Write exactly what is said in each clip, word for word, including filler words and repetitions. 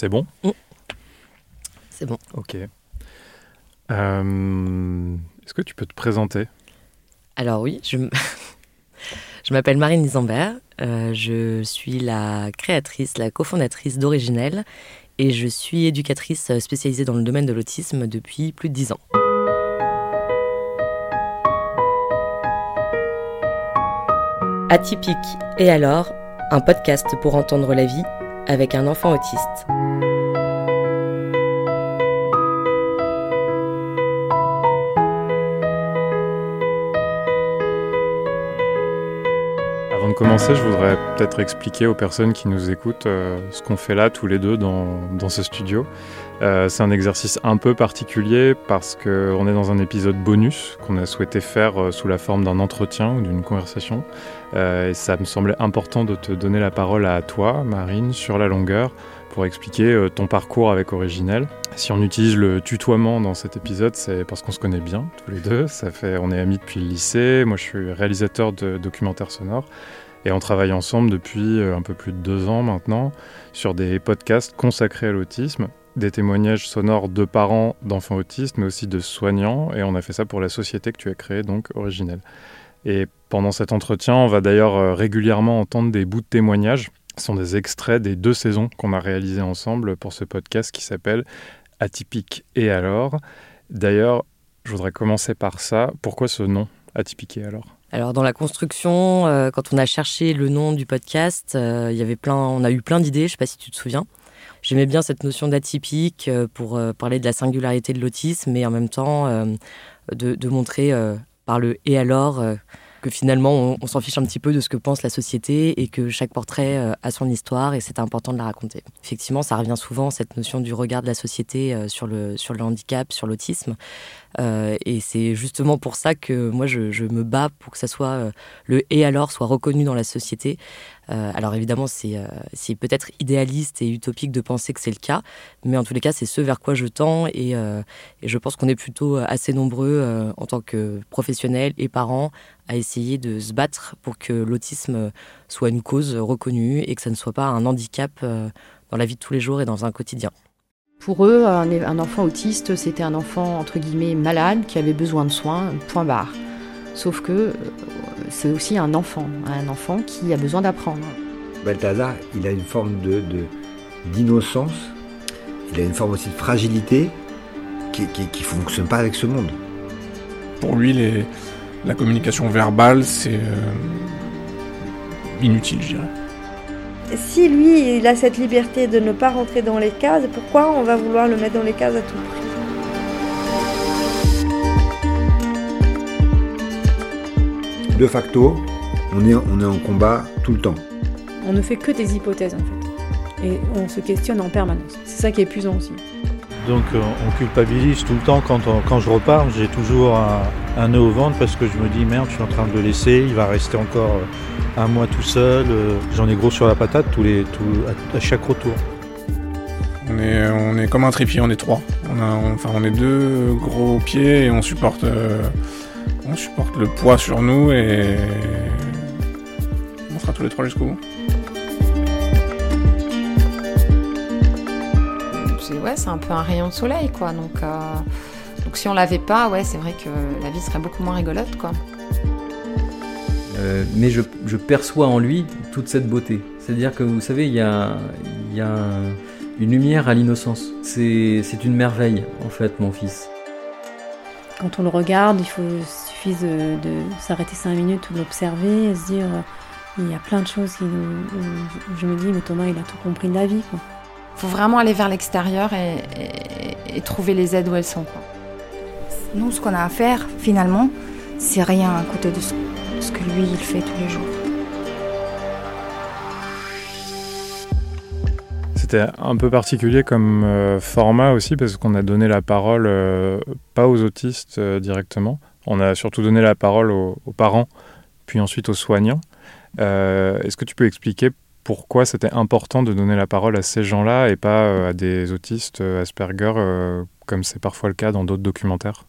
C'est bon ? Mmh. C'est bon. Ok. Euh, est-ce que tu peux te présenter ? Alors oui, je, m... je m'appelle Marine Isambert. Euh, je suis la créatrice, la cofondatrice d'Originel et je suis éducatrice spécialisée dans le domaine de l'autisme depuis plus de dix ans. Atypique et alors, un podcast pour entendre la vie avec un enfant autiste. Avant de commencer, je voudrais peut-être expliquer aux personnes qui nous écoutent euh, ce qu'on fait là tous les deux dans, dans ce studio. Euh, c'est un exercice un peu particulier parce qu'on est dans un épisode bonus qu'on a souhaité faire euh, sous la forme d'un entretien ou d'une conversation. Euh, et ça me semblait important de te donner la parole à toi, Marine, sur la longueur, pour expliquer euh, ton parcours avec Originel. Si on utilise le tutoiement dans cet épisode, c'est parce qu'on se connaît bien, tous les deux. Ça fait, on est amis depuis le lycée, moi je suis réalisateur de documentaires sonores. Et on travaille ensemble depuis un peu plus de deux ans maintenant sur des podcasts consacrés à l'autisme, des témoignages sonores de parents d'enfants autistes, mais aussi de soignants. Et on a fait ça pour la société que tu as créée, donc Originel. Et pendant cet entretien, on va d'ailleurs régulièrement entendre des bouts de témoignages. Ce sont des extraits des deux saisons qu'on a réalisées ensemble pour ce podcast qui s'appelle « Atypique et alors ». D'ailleurs, je voudrais commencer par ça. Pourquoi ce nom, « Atypique et alors » ? Alors dans la construction, euh, quand on a cherché le nom du podcast, euh, y avait plein, on a eu plein d'idées, je ne sais pas si tu te souviens. J'aimais bien cette notion d'atypique euh, pour euh, parler de la singularité de l'autisme et en même temps euh, de, de montrer euh, par le « et alors euh, » que finalement on, on s'en fiche un petit peu de ce que pense la société et que chaque portrait euh, a son histoire et c'est important de la raconter. Effectivement, ça revient souvent, cette notion du regard de la société euh, sur le, sur le handicap, sur l'autisme. Euh, et c'est justement pour ça que moi je, je me bats pour que ça soit euh, le et alors soit reconnu dans la société. Euh, alors évidemment c'est, euh, c'est peut-être idéaliste et utopique de penser que c'est le cas, mais en tous les cas c'est ce vers quoi je tends et, euh, et je pense qu'on est plutôt assez nombreux euh, en tant que professionnels et parents à essayer de se battre pour que l'autisme soit une cause reconnue et que ça ne soit pas un handicap euh, dans la vie de tous les jours et dans un quotidien. Pour eux, un enfant autiste, c'était un enfant, entre guillemets, malade, qui avait besoin de soins, point barre. Sauf que c'est aussi un enfant, un enfant qui a besoin d'apprendre. Balthazar, il a une forme de, de, d'innocence, il a une forme aussi de fragilité qui ne fonctionne pas avec ce monde. Pour lui, les, la communication verbale, c'est euh, inutile, je dirais. Si lui, il a cette liberté de ne pas rentrer dans les cases, pourquoi on va vouloir le mettre dans les cases à tout prix ? De facto, on est, on est en combat tout le temps. On ne fait que des hypothèses en fait, et on se questionne en permanence. C'est ça qui est épuisant aussi. Donc on culpabilise tout le temps. Quand, on, quand je repars, j'ai toujours un, un nœud au ventre parce que je me dis merde, je suis en train de le laisser, il va rester encore un mois tout seul. J'en ai gros sur la patate tous les, tous, à chaque retour. On est, on est comme un trépied, on est trois. On, a, on, enfin, on est deux gros pieds et on supporte, euh, on supporte le poids sur nous et on sera tous les trois jusqu'au bout. Ouais, c'est un peu un rayon de soleil, quoi. Donc, euh, donc si on l'avait pas, ouais, c'est vrai que la vie serait beaucoup moins rigolote, quoi. Euh, mais je, je perçois en lui toute cette beauté. C'est-à-dire que, vous savez, il y a, y a une lumière à l'innocence. C'est, c'est une merveille, en fait, mon fils. Quand on le regarde, il faut, suffit de, de s'arrêter cinq minutes ou de l'observer et se dire, il y a plein de choses qui nous, je me dis, mais Thomas, il a tout compris de la vie, quoi. Il faut vraiment aller vers l'extérieur et, et, et trouver les aides où elles sont, quoi. Nous, ce qu'on a à faire, finalement, c'est rien à côté de ce, ce que lui, il fait tous les jours. C'était un peu particulier comme euh, format aussi, parce qu'on a donné la parole, euh, pas aux autistes euh, directement, on a surtout donné la parole aux, aux parents, puis ensuite aux soignants. Euh, est-ce que tu peux expliquer pourquoi c'était important de donner la parole à ces gens-là et pas à des autistes Asperger, comme c'est parfois le cas dans d'autres documentaires ?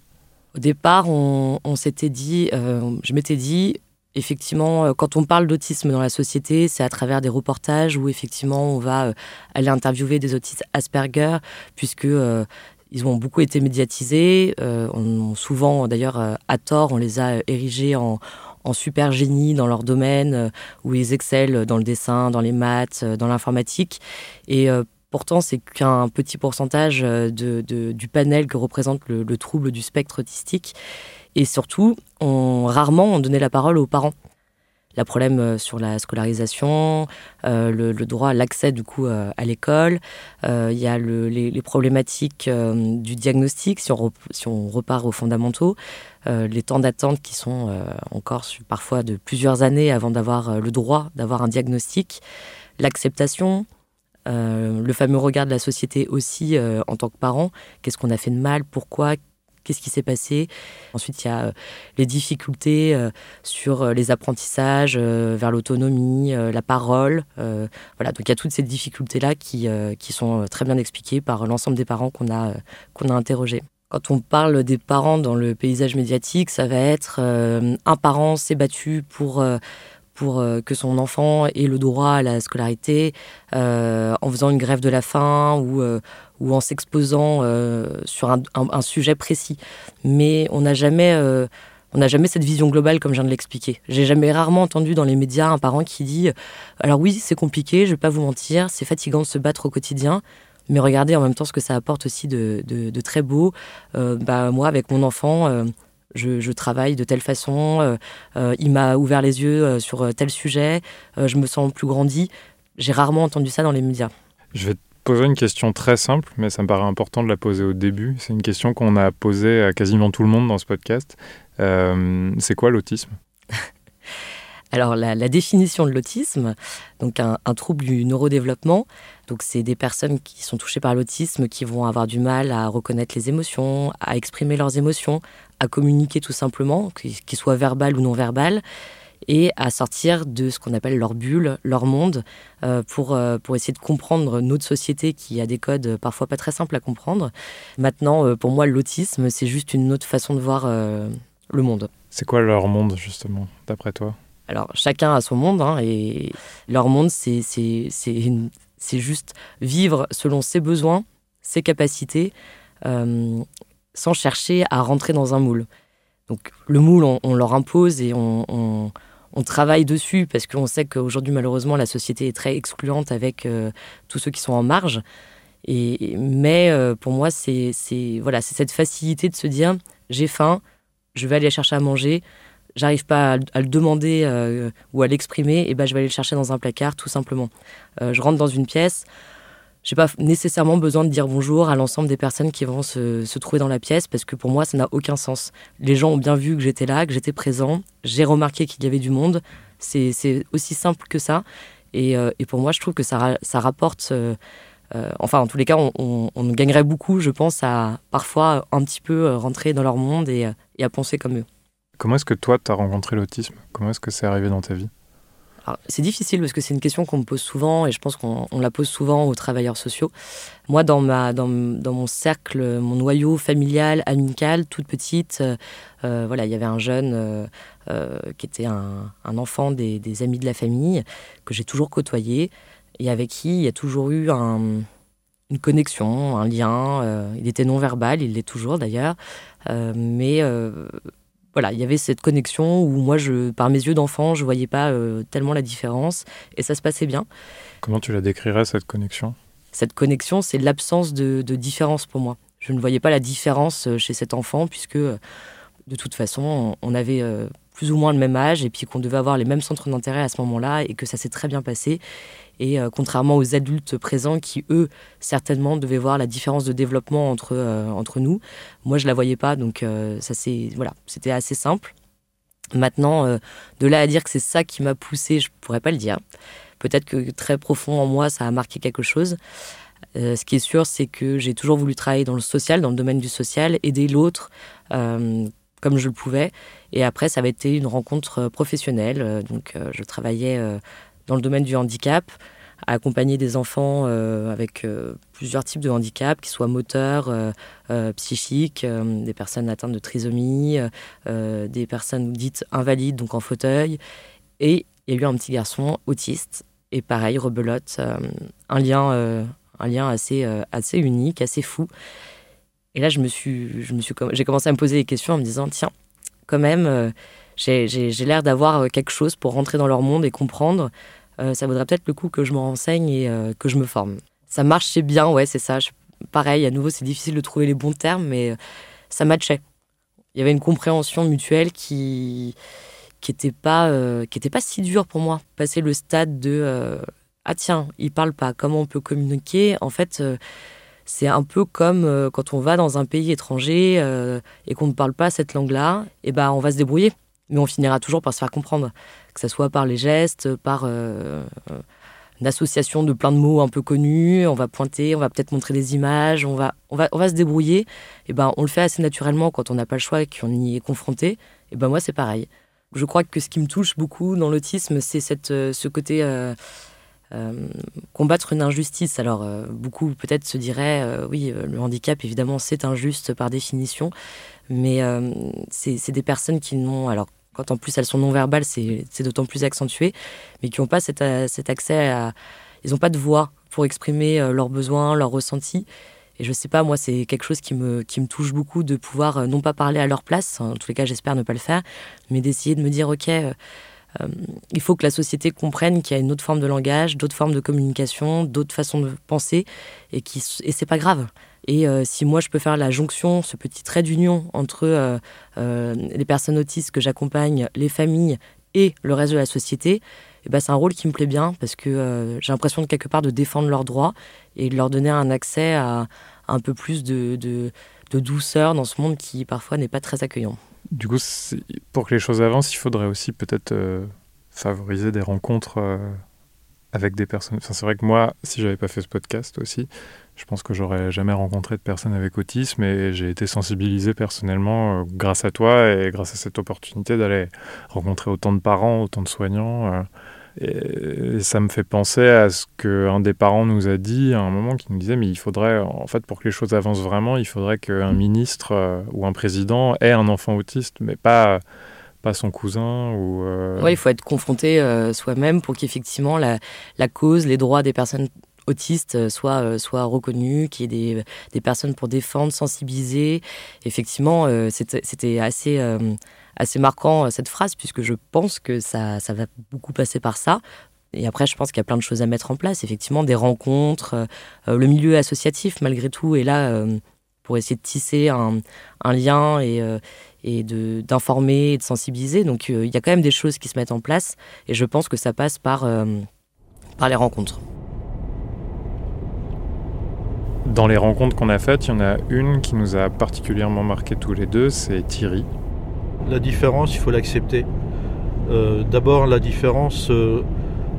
Au départ, on, on s'était dit, euh, je m'étais dit, Effectivement, quand on parle d'autisme dans la société, c'est à travers des reportages où effectivement on va aller interviewer des autistes Asperger, puisque euh, ils ont beaucoup été médiatisés. Euh, on, souvent, d'ailleurs, à tort, on les a érigés en, en super génies dans leur domaine, où ils excellent dans le dessin, dans les maths, dans l'informatique. Et euh, pourtant, c'est qu'un petit pourcentage de, de, du panel que représente le, le trouble du spectre autistique. Et surtout, on, rarement on donnait la parole aux parents. Le problème sur la scolarisation, euh, le, le droit à l'accès du coup euh, à l'école, il euh, y a le, les, les problématiques euh, du diagnostic, si on, rep, si on repart aux fondamentaux, euh, les temps d'attente qui sont euh, encore parfois de plusieurs années avant d'avoir euh, le droit d'avoir un diagnostic, l'acceptation... Euh, le fameux regard de la société aussi euh, en tant que parent, qu'est-ce qu'on a fait de mal, pourquoi, qu'est-ce qui s'est passé. Ensuite il y a euh, les difficultés euh, sur euh, les apprentissages euh, vers l'autonomie, euh, la parole, euh, voilà, donc il y a toutes ces difficultés-là qui, euh, qui sont très bien expliquées par l'ensemble des parents qu'on a, euh, qu'on a interrogés. Quand on parle des parents dans le paysage médiatique, ça va être euh, un parent s'est battu pour... Euh, pour que son enfant ait le droit à la scolarité, euh, en faisant une grève de la faim ou, euh, ou en s'exposant euh, sur un, un, un sujet précis. Mais on n'a jamais, euh, on a jamais cette vision globale comme je viens de l'expliquer. J'ai jamais rarement entendu dans les médias un parent qui dit « Alors oui, c'est compliqué, je ne vais pas vous mentir, c'est fatigant de se battre au quotidien ». Mais regardez en même temps ce que ça apporte aussi de, de, de très beau. Euh, bah, moi, avec mon enfant... Euh, Je, je travaille de telle façon, euh, euh, il m'a ouvert les yeux euh, sur euh, tel sujet, euh, je me sens plus grandi. J'ai rarement entendu ça dans les médias. Je vais te poser une question très simple, mais ça me paraît important de la poser au début. C'est une question qu'on a posée à quasiment tout le monde dans ce podcast. Euh, c'est quoi l'autisme ? Alors, la, la définition de l'autisme, donc un, un trouble du neurodéveloppement, donc c'est des personnes qui sont touchées par l'autisme, qui vont avoir du mal à reconnaître les émotions, à exprimer leurs émotions, à communiquer tout simplement, qu'ils soient verbales ou non verbales, et à sortir de ce qu'on appelle leur bulle, leur monde, euh, pour, euh, pour essayer de comprendre notre société qui a des codes parfois pas très simples à comprendre. Maintenant, euh, pour moi, l'autisme, c'est juste une autre façon de voir euh, le monde. C'est quoi leur monde, justement, d'après toi ? Alors, chacun a son monde, hein, et leur monde, c'est, c'est, c'est, une, c'est juste vivre selon ses besoins, ses capacités, euh, sans chercher à rentrer dans un moule. Donc, le moule, on, on leur impose et on, on, on travaille dessus, parce qu'on sait qu'aujourd'hui, malheureusement, la société est très excluante avec euh, tous ceux qui sont en marge. Et, mais euh, pour moi, c'est, c'est, voilà, c'est cette facilité de se dire « j'ai faim, je vais aller chercher à manger ». J'arrive pas à le demander euh, ou à l'exprimer, et ben je vais aller le chercher dans un placard, tout simplement. Euh, je rentre dans une pièce, j'ai pas nécessairement besoin de dire bonjour à l'ensemble des personnes qui vont se, se trouver dans la pièce, parce que pour moi, ça n'a aucun sens. Les gens ont bien vu que j'étais là, que j'étais présent, j'ai remarqué qu'il y avait du monde, c'est, c'est aussi simple que ça. Et, euh, et pour moi, je trouve que ça, ça rapporte... Euh, euh, enfin, en tous les cas, on, on, on gagnerait beaucoup, je pense, à parfois un petit peu rentrer dans leur monde et, et à penser comme eux. Comment est-ce que toi, tu as rencontré l'autisme ? Comment est-ce que c'est arrivé dans ta vie ? Alors, c'est difficile parce que c'est une question qu'on me pose souvent et je pense qu'on on la pose souvent aux travailleurs sociaux. Moi, dans, ma, dans, dans mon cercle, mon noyau familial, amical, toute petite, euh, voilà, il y avait un jeune euh, euh, qui était un, un enfant des, des amis de la famille que j'ai toujours côtoyé et avec qui il y a toujours eu un, une connexion, un lien. Euh, il était non-verbal, il l'est toujours d'ailleurs, euh, mais... Euh, Voilà, il y avait cette connexion où moi, je, par mes yeux d'enfant, je ne voyais pas euh, tellement la différence et ça se passait bien. Comment tu la décrirais, cette connexion ? Cette connexion, c'est l'absence de, de différence pour moi. Je ne voyais pas la différence chez cet enfant puisque, de toute façon, on avait euh, plus ou moins le même âge et puis qu'on devait avoir les mêmes centres d'intérêt à ce moment-là et que ça s'est très bien passé. Et euh, contrairement aux adultes présents qui, eux, certainement devaient voir la différence de développement entre, euh, entre nous, moi, je ne la voyais pas, donc euh, ça, c'est, voilà, c'était assez simple. Maintenant, euh, de là à dire que c'est ça qui m'a poussée, je ne pourrais pas le dire. Peut-être que très profond en moi, ça a marqué quelque chose. Euh, ce qui est sûr, c'est que j'ai toujours voulu travailler dans le social, dans le domaine du social, aider l'autre euh, comme je le pouvais. Et après, ça avait été une rencontre professionnelle. Donc, euh, je travaillais... Euh, dans le domaine du handicap, à accompagner des enfants euh, avec euh, plusieurs types de handicaps, qui soient moteurs, euh, euh, psychiques, euh, des personnes atteintes de trisomie, euh, des personnes dites invalides, donc en fauteuil. Et il y a eu un petit garçon autiste, et pareil, rebelote, euh, un lien, euh, un lien assez, euh, assez unique, assez fou. Et là, je me suis, je me suis, j'ai commencé à me poser des questions en me disant, tiens, quand même, euh, j'ai, j'ai, j'ai l'air d'avoir quelque chose pour rentrer dans leur monde et comprendre. Euh, ça vaudrait peut-être le coup que je me renseigne et euh, que je me forme. Ça marchait bien, ouais, c'est ça. Je, pareil, à nouveau, c'est difficile de trouver les bons termes, mais ça matchait. Il y avait une compréhension mutuelle qui qui n'était pas, euh, qui était pas si dure pour moi. Passer le stade de euh, « Ah tiens, il ne parle pas, comment on peut communiquer ?» En fait, euh, c'est un peu comme euh, quand on va dans un pays étranger euh, et qu'on ne parle pas cette langue-là, et ben, on va se débrouiller. Mais on finira toujours par se faire comprendre, que ce soit par les gestes, par euh, une association de plein de mots un peu connus, on va pointer, on va peut-être montrer des images, on va, on va, on va se débrouiller. Et ben, on le fait assez naturellement quand on n'a pas le choix et qu'on y est confronté. Et ben, moi, c'est pareil. Je crois que ce qui me touche beaucoup dans l'autisme, c'est cette, ce côté euh, euh, combattre une injustice. Alors, euh, beaucoup peut-être se diraient, euh, oui, le handicap, évidemment, c'est injuste par définition, mais euh, c'est, c'est des personnes qui n'ont... Alors, quand en plus elles sont non-verbales, c'est, c'est d'autant plus accentué, mais qui n'ont pas cet, cet accès à... Ils n'ont pas de voix pour exprimer leurs besoins, leurs ressentis. Et je sais pas, moi, c'est quelque chose qui me, qui me touche beaucoup de pouvoir euh, non pas parler à leur place, en tous les cas, j'espère ne pas le faire, mais d'essayer de me dire, OK, euh, euh, il faut que la société comprenne qu'il y a une autre forme de langage, d'autres formes de communication, d'autres façons de penser, et, qui, et c'est pas grave. Et euh, si moi, je peux faire la jonction, ce petit trait d'union entre euh, euh, les personnes autistes que j'accompagne, les familles et le reste de la société, et ben, c'est un rôle qui me plaît bien, parce que euh, j'ai l'impression de quelque part de défendre leurs droits et de leur donner un accès à un peu plus de, de, de douceur dans ce monde qui, parfois, n'est pas très accueillant. Du coup, pour que les choses avancent, il faudrait aussi peut-être euh, favoriser des rencontres euh, avec des personnes. Enfin, c'est vrai que moi, si je n'avais pas fait ce podcast aussi, je pense que je n'aurais jamais rencontré de personnes avec autisme, et j'ai été sensibilisé personnellement euh, grâce à toi et grâce à cette opportunité d'aller rencontrer autant de parents, autant de soignants... Euh, Et ça me fait penser à ce qu'un des parents nous a dit à un moment, qui nous disait, mais il faudrait, en fait, pour que les choses avancent vraiment, il faudrait qu'un ministre euh, ou un président ait un enfant autiste, mais pas, pas son cousin. Ou, euh... ouais, il faut être confronté euh, soi-même pour qu'effectivement la, la cause, les droits des personnes autistes soient, euh, soient reconnus, qu'il y ait des, des personnes pour défendre, sensibiliser. Effectivement, euh, c'était, c'était assez... Euh, assez marquant cette phrase, puisque je pense que ça, ça va beaucoup passer par ça. Et après, je pense qu'il y a plein de choses à mettre en place, effectivement, des rencontres, euh, le milieu associatif malgré tout est là euh, pour essayer de tisser un, un lien et, euh, et de, d'informer et de sensibiliser. Donc euh, il y a quand même des choses qui se mettent en place, et je pense que ça passe par, euh, par les rencontres. Dans les rencontres qu'on a faites, il y en a une qui nous a particulièrement marqué tous les deux, c'est Thierry. La différence, il faut l'accepter. Euh, d'abord, la différence, euh,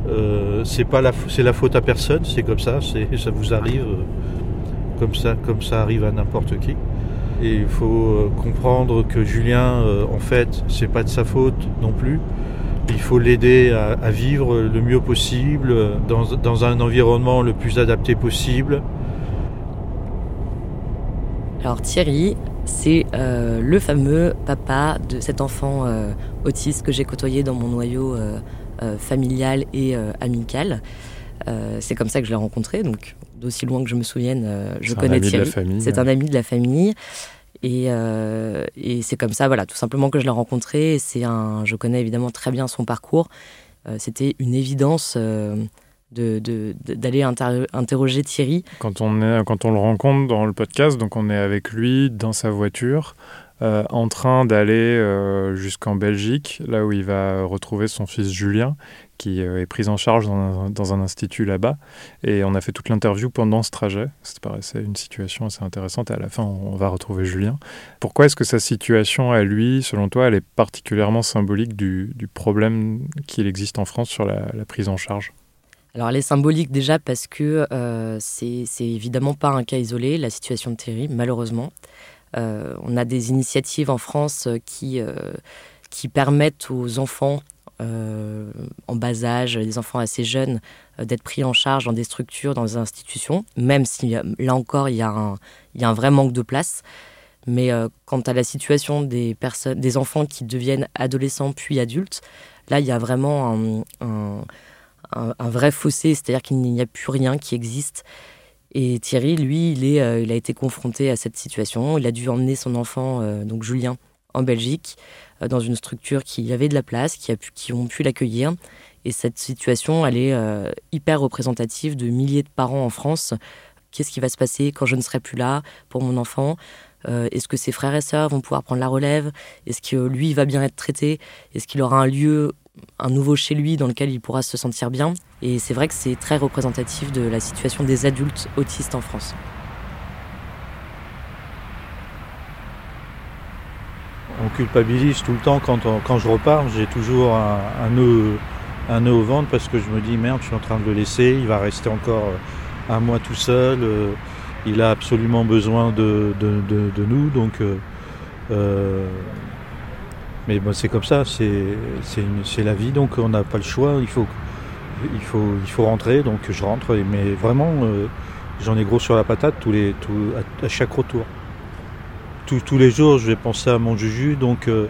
euh, c'est pas la, c'est la faute à personne, c'est comme ça, c'est, ça vous arrive, euh, comme ça, comme ça arrive à n'importe qui. Et il faut euh, comprendre que Julien, euh, en fait, c'est pas de sa faute non plus. Il faut l'aider à, à vivre le mieux possible, dans, dans un environnement le plus adapté possible. Alors Thierry, c'est euh, le fameux papa de cet enfant euh, autiste que j'ai côtoyé dans mon noyau euh, euh, familial et euh, amical. Euh, c'est comme ça que je l'ai rencontré, donc d'aussi loin que je me souvienne, euh, je c'est connais Thierry. C'est un ami de la famille. Et, euh, et c'est comme ça, voilà, tout simplement que je l'ai rencontré. Et c'est un, je connais évidemment très bien son parcours. Euh, c'était une évidence... Euh, De, de, d'aller inter- interroger Thierry. Quand on, est, quand on le rencontre dans le podcast, donc on est avec lui dans sa voiture, euh, en train d'aller euh, jusqu'en Belgique, là où il va retrouver son fils Julien, qui euh, est pris en charge dans un, dans un institut là-bas. Et on a fait toute l'interview pendant ce trajet. Ça paraissait une situation assez intéressante. Et à la fin, on va retrouver Julien. Pourquoi est-ce que sa situation à lui, selon toi, elle est particulièrement symbolique du, du problème qu'il existe en France sur la, la prise en charge ? Alors elle est symbolique déjà parce que euh, c'est, c'est évidemment pas un cas isolé, la situation de Thierry, malheureusement. Euh, on a des initiatives en France qui, euh, qui permettent aux enfants euh, en bas âge, des enfants assez jeunes, euh, d'être pris en charge dans des structures, dans des institutions, même si là encore il y a un, il y a un vrai manque de place. Mais euh, quant à la situation des personnes, des enfants qui deviennent adolescents puis adultes, là il y a vraiment un, un, un, un vrai fossé, c'est-à-dire qu'il n'y a plus rien qui existe. Et Thierry, lui, il, est, euh, il a été confronté à cette situation. Il a dû emmener son enfant, euh, donc Julien, en Belgique, euh, dans une structure qui avait de la place, qui, a pu, qui ont pu l'accueillir. Et cette situation, elle est euh, hyper représentative de milliers de parents en France. Qu'est-ce qui va se passer quand je ne serai plus là pour mon enfant ? Euh, est-ce que ses frères et sœurs vont pouvoir prendre la relève ? Est-ce que euh, lui va bien être traité ? Est-ce qu'il aura un lieu, un nouveau chez lui dans lequel il pourra se sentir bien ? Et c'est vrai que c'est très représentatif de la situation des adultes autistes en France. On culpabilise tout le temps. Quand, on, quand je repars, j'ai toujours un, un, nœud, un nœud au ventre parce que je me dis « Merde, je suis en train de le laisser, il va rester encore un mois tout seul. » Il a absolument besoin de, de, de, de nous, donc. Euh, mais bon, c'est comme ça, c'est, c'est, une, c'est la vie, donc on n'a pas le choix. Il faut, il faut, il faut rentrer, donc je rentre. Mais vraiment, euh, j'en ai gros sur la patate tous les, tous, à, à chaque retour. Tous, tous les jours, je vais penser à mon Juju, donc euh,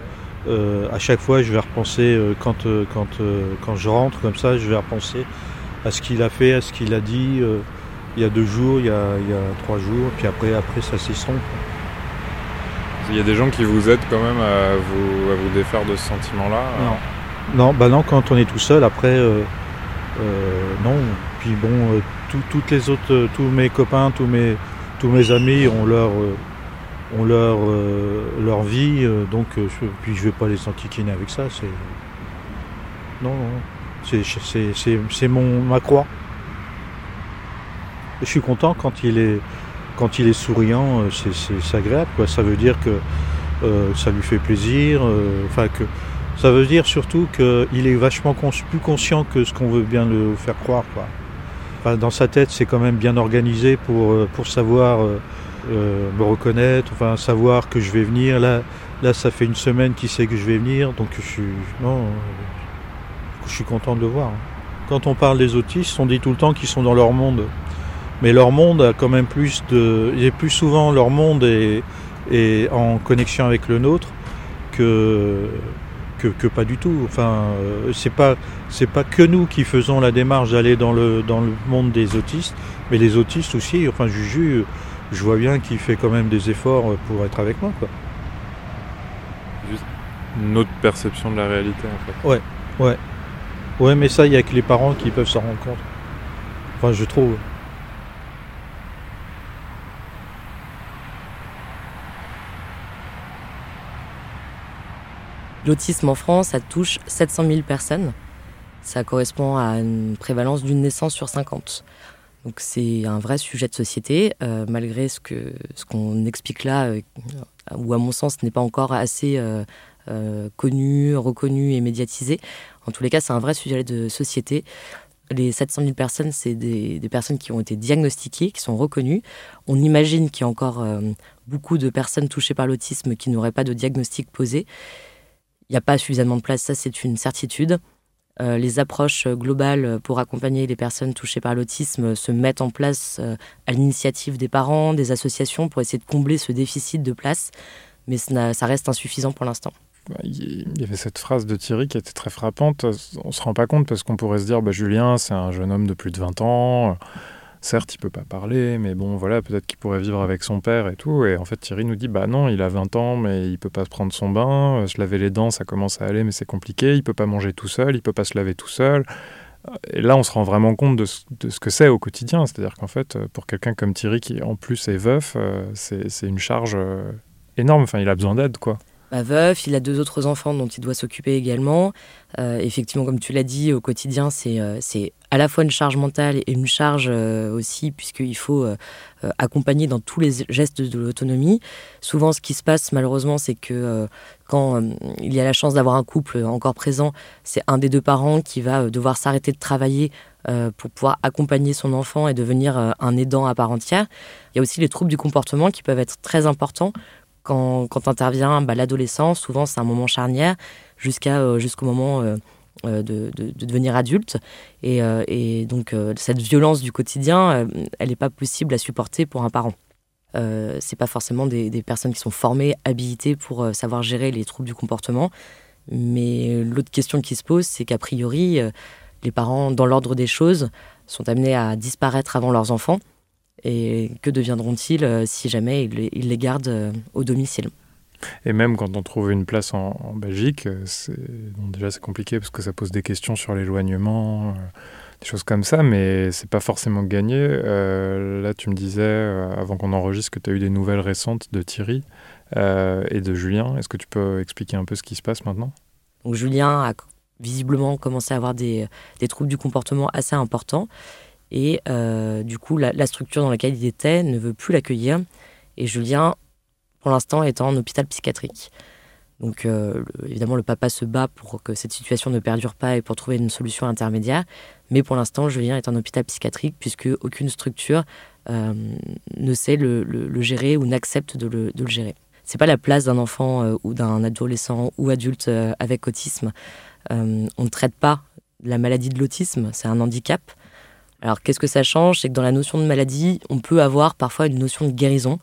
euh, à chaque fois, je vais repenser euh, quand, euh, quand, euh, quand je rentre comme ça, je vais repenser à ce qu'il a fait, à ce qu'il a dit. Euh, Il y a deux jours, il y a, il y a trois jours, puis après, après ça s'estompe. Il y a des gens qui vous aident quand même à vous, à vous défaire de ce sentiment-là euh... Non, non, bah non, quand on est tout seul, après, euh, euh, non. Puis bon, euh, tout, toutes les autres, tous mes copains, tous mes, tous mes amis ont leur, euh, ont leur, euh, leur vie, euh, donc euh, puis je vais pas les enquiquiner avec ça. C'est... Non, non, c'est, c'est, c'est, c'est mon, ma croix. Je suis content quand il est, quand il est souriant, c'est, c'est, c'est agréable, quoi. Ça veut dire que euh, ça lui fait plaisir. Euh, enfin que, ça veut dire surtout qu'il est vachement cons, plus conscient que ce qu'on veut bien le faire croire, quoi. Enfin, dans sa tête, c'est quand même bien organisé pour, pour savoir euh, me reconnaître, enfin, savoir que je vais venir. Là, là, ça fait une semaine qu'il sait que je vais venir, donc je suis, non, je suis content de le voir. Quand on parle des autistes, on dit tout le temps qu'ils sont dans leur monde. Mais leur monde a quand même plus de... Il est plus souvent leur monde est, est en connexion avec le nôtre que, que, que pas du tout. Enfin, c'est pas, c'est pas que nous qui faisons la démarche d'aller dans le, dans le monde des autistes, mais les autistes aussi. Enfin, Juju, je vois bien qu'il fait quand même des efforts pour être avec moi, quoi. Juste notre perception de la réalité, en fait. Ouais, ouais. Ouais, mais ça, il n'y a que les parents qui peuvent s'en rendre compte. Enfin, je trouve... L'autisme en France, ça touche sept cent mille personnes. Ça correspond à une prévalence d'une naissance sur cinquante. Donc c'est un vrai sujet de société, euh, malgré ce que ce qu'on explique là, euh, où à mon sens n'est pas encore assez euh, euh, connu, reconnu et médiatisé. En tous les cas, c'est un vrai sujet de société. Les sept cent mille personnes, c'est des, des personnes qui ont été diagnostiquées, qui sont reconnues. On imagine qu'il y a encore euh, beaucoup de personnes touchées par l'autisme qui n'auraient pas de diagnostic posé. Il n'y a pas suffisamment de place, ça c'est une certitude. Euh, les approches globales pour accompagner les personnes touchées par l'autisme se mettent en place euh, à l'initiative des parents, des associations, pour essayer de combler ce déficit de place, mais ça, ça reste insuffisant pour l'instant. Il y avait cette phrase de Thierry qui était très frappante. On ne se rend pas compte parce qu'on pourrait se dire bah, « Julien, c'est un jeune homme de plus de vingt ans, certes il ne peut pas parler, mais bon voilà, peut-être qu'il pourrait vivre avec son père et tout ». Et en fait Thierry nous dit « bah non, il a vingt ans mais il ne peut pas se prendre son bain, se laver les dents ça commence à aller mais c'est compliqué, il ne peut pas manger tout seul, il ne peut pas se laver tout seul ». Et là on se rend vraiment compte de ce, de ce que c'est au quotidien, c'est-à-dire qu'en fait pour quelqu'un comme Thierry qui en plus est veuf, c'est, c'est une charge énorme, enfin il a besoin d'aide quoi. Bah, veuf, il a deux autres enfants dont il doit s'occuper également. Euh, effectivement, comme tu l'as dit, au quotidien, c'est, euh, c'est à la fois une charge mentale et une charge euh, aussi, puisqu'il faut euh, accompagner dans tous les gestes de l'autonomie. Souvent, ce qui se passe, malheureusement, c'est que euh, quand euh, il y a la chance d'avoir un couple encore présent, c'est un des deux parents qui va euh, devoir s'arrêter de travailler euh, pour pouvoir accompagner son enfant et devenir euh, un aidant à part entière. Il y a aussi les troubles du comportement qui peuvent être très importants. Quand, quand intervient bah, l'adolescence, souvent c'est un moment charnière, jusqu'à, euh, jusqu'au moment euh, euh, de, de, de devenir adulte. Et, euh, et donc, euh, cette violence du quotidien, euh, elle n'est pas possible à supporter pour un parent. Euh, c'est pas forcément des, des personnes qui sont formées, habilitées pour euh, savoir gérer les troubles du comportement. Mais l'autre question qui se pose, c'est qu'a priori, euh, les parents, dans l'ordre des choses, sont amenés à disparaître avant leurs enfants. Et que deviendront-ils euh, si jamais ils, ils les gardent euh, au domicile ? Et même quand on trouve une place en, en Belgique, c'est, bon, déjà c'est compliqué parce que ça pose des questions sur l'éloignement, euh, des choses comme ça, mais c'est pas forcément gagné. Euh, là, tu me disais, euh, avant qu'on enregistre, que tu as eu des nouvelles récentes de Thierry euh, et de Julien. Est-ce que tu peux expliquer un peu ce qui se passe maintenant ? Donc, Julien a visiblement commencé à avoir des, des troubles du comportement assez importants et euh, du coup, la, la structure dans laquelle il était ne veut plus l'accueillir et Julien, pour l'instant, est en hôpital psychiatrique. Donc, euh, évidemment, le papa se bat pour que cette situation ne perdure pas et pour trouver une solution intermédiaire. Mais pour l'instant, Julien est en hôpital psychiatrique puisque aucune structure euh, ne sait le, le, le gérer ou n'accepte de le, de le gérer. C'est pas la place d'un enfant euh, ou d'un adolescent ou adulte euh, avec autisme. Euh, on ne traite pas la maladie de l'autisme, c'est un handicap. Alors, qu'est-ce que ça change ? C'est que dans la notion de maladie, on peut avoir parfois une notion de guérison.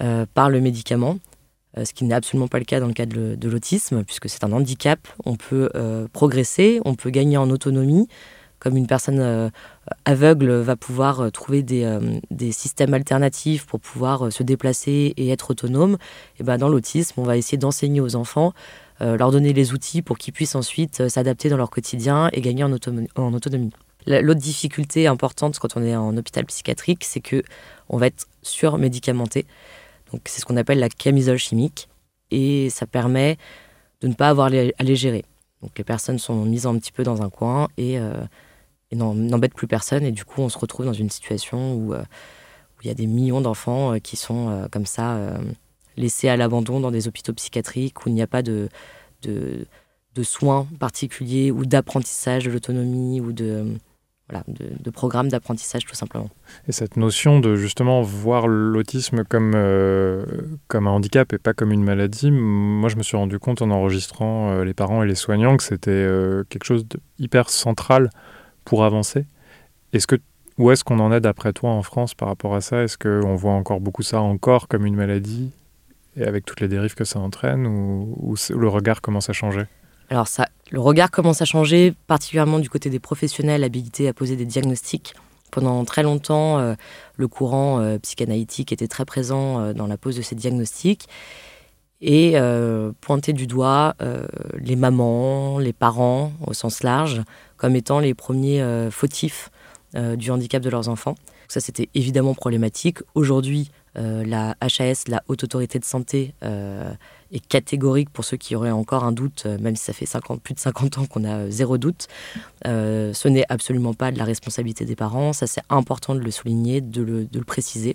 Euh, par le médicament, euh, ce qui n'est absolument pas le cas dans le cas de, de l'autisme, puisque c'est un handicap. On peut euh, progresser, on peut gagner en autonomie, comme une personne euh, aveugle va pouvoir euh, trouver des, euh, des systèmes alternatifs pour pouvoir euh, se déplacer et être autonome. Et ben, dans l'autisme, on va essayer d'enseigner aux enfants, euh, leur donner les outils pour qu'ils puissent ensuite euh, s'adapter dans leur quotidien et gagner en, autom- en autonomie. L'autre difficulté importante quand on est en hôpital psychiatrique, c'est qu'on va être surmédicamenté. Donc, c'est ce qu'on appelle la camisole chimique et ça permet de ne pas avoir à les gérer. Donc, les personnes sont mises un petit peu dans un coin et, euh, et n'embêtent plus personne. Et du coup, on se retrouve dans une situation où, euh, où il y a des millions d'enfants euh, qui sont euh, comme ça euh, laissés à l'abandon dans des hôpitaux psychiatriques où il n'y a pas de, de, de soins particuliers ou d'apprentissage de l'autonomie ou de... Voilà, de, de programmes d'apprentissage tout simplement. Et cette notion de justement voir l'autisme comme, euh, comme un handicap et pas comme une maladie, moi je me suis rendu compte en enregistrant euh, les parents et les soignants que c'était euh, quelque chose d'hyper central pour avancer. Est-ce que, où est-ce qu'on en est d'après toi en France par rapport à ça ? Est-ce qu'on voit encore beaucoup ça encore comme une maladie et avec toutes les dérives que ça entraîne ou, ou le regard commence à changer ? Alors ça, le regard commence à changer, particulièrement du côté des professionnels habilités à poser des diagnostics. Pendant très longtemps, euh, le courant euh, psychanalytique était très présent euh, dans la pose de ces diagnostics et euh, pointait du doigt euh, les mamans, les parents au sens large, comme étant les premiers euh, fautifs euh, du handicap de leurs enfants. Ça, c'était évidemment problématique. Aujourd'hui, Euh, la H A S, la Haute Autorité de Santé, euh, est catégorique pour ceux qui auraient encore un doute, euh, même si ça fait cinquante, plus de cinquante ans qu'on a euh, zéro doute. Euh, ce n'est absolument pas de la responsabilité des parents. Ça, c'est important de le souligner, de le, de le préciser.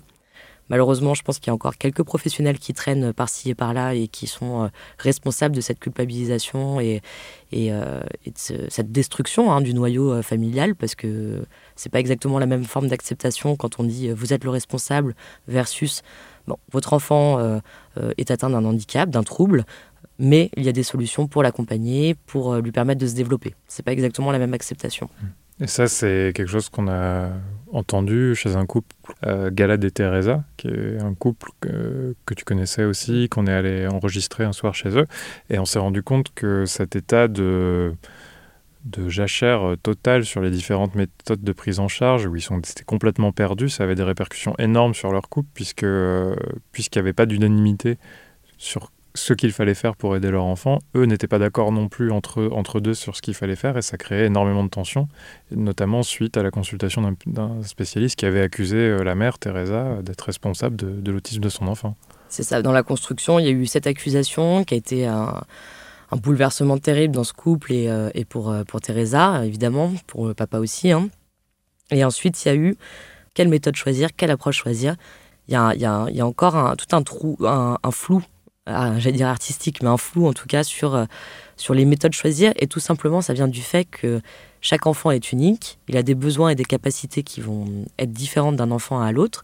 Malheureusement, je pense qu'il y a encore quelques professionnels qui traînent par-ci et par-là et qui sont euh, responsables de cette culpabilisation et, et, euh, et de ce, cette destruction hein, du noyau euh, familial, parce que c'est pas exactement la même forme d'acceptation quand on dit euh, « vous êtes le responsable » versus bon, « votre enfant euh, euh, est atteint d'un handicap, d'un trouble, mais il y a des solutions pour l'accompagner, pour euh, lui permettre de se développer ». C'est pas exactement la même acceptation. Et ça, c'est quelque chose qu'on a entendu chez un couple, euh, Galadé et Thérésa, qui est un couple que, que tu connaissais aussi, qu'on est allé enregistrer un soir chez eux. Et on s'est rendu compte que cet état de, de jachère totale sur les différentes méthodes de prise en charge, où ils sont, c'était complètement perdu, ça avait des répercussions énormes sur leur couple, puisque, euh, puisqu'il n'y avait pas d'unanimité sur ce qu'il fallait faire pour aider leur enfant. Eux n'étaient pas d'accord non plus entre, entre deux sur ce qu'il fallait faire et ça créait énormément de tensions, notamment suite à la consultation d'un, d'un spécialiste qui avait accusé la mère, Thérésa, d'être responsable de, de l'autisme de son enfant. C'est ça, dans la construction, il y a eu cette accusation qui a été un, un bouleversement terrible dans ce couple et, euh, et pour, pour Thérésa, évidemment, pour le papa aussi. Hein. Et ensuite, il y a eu quelle méthode choisir, quelle approche choisir. Il y a, il y a, il y a encore un, tout un, trou, un, un flou Ah, j'allais dire artistique, mais un flou en tout cas sur, euh, sur les méthodes choisir. Et tout simplement, ça vient du fait que chaque enfant est unique. Il a des besoins et des capacités qui vont être différentes d'un enfant à l'autre.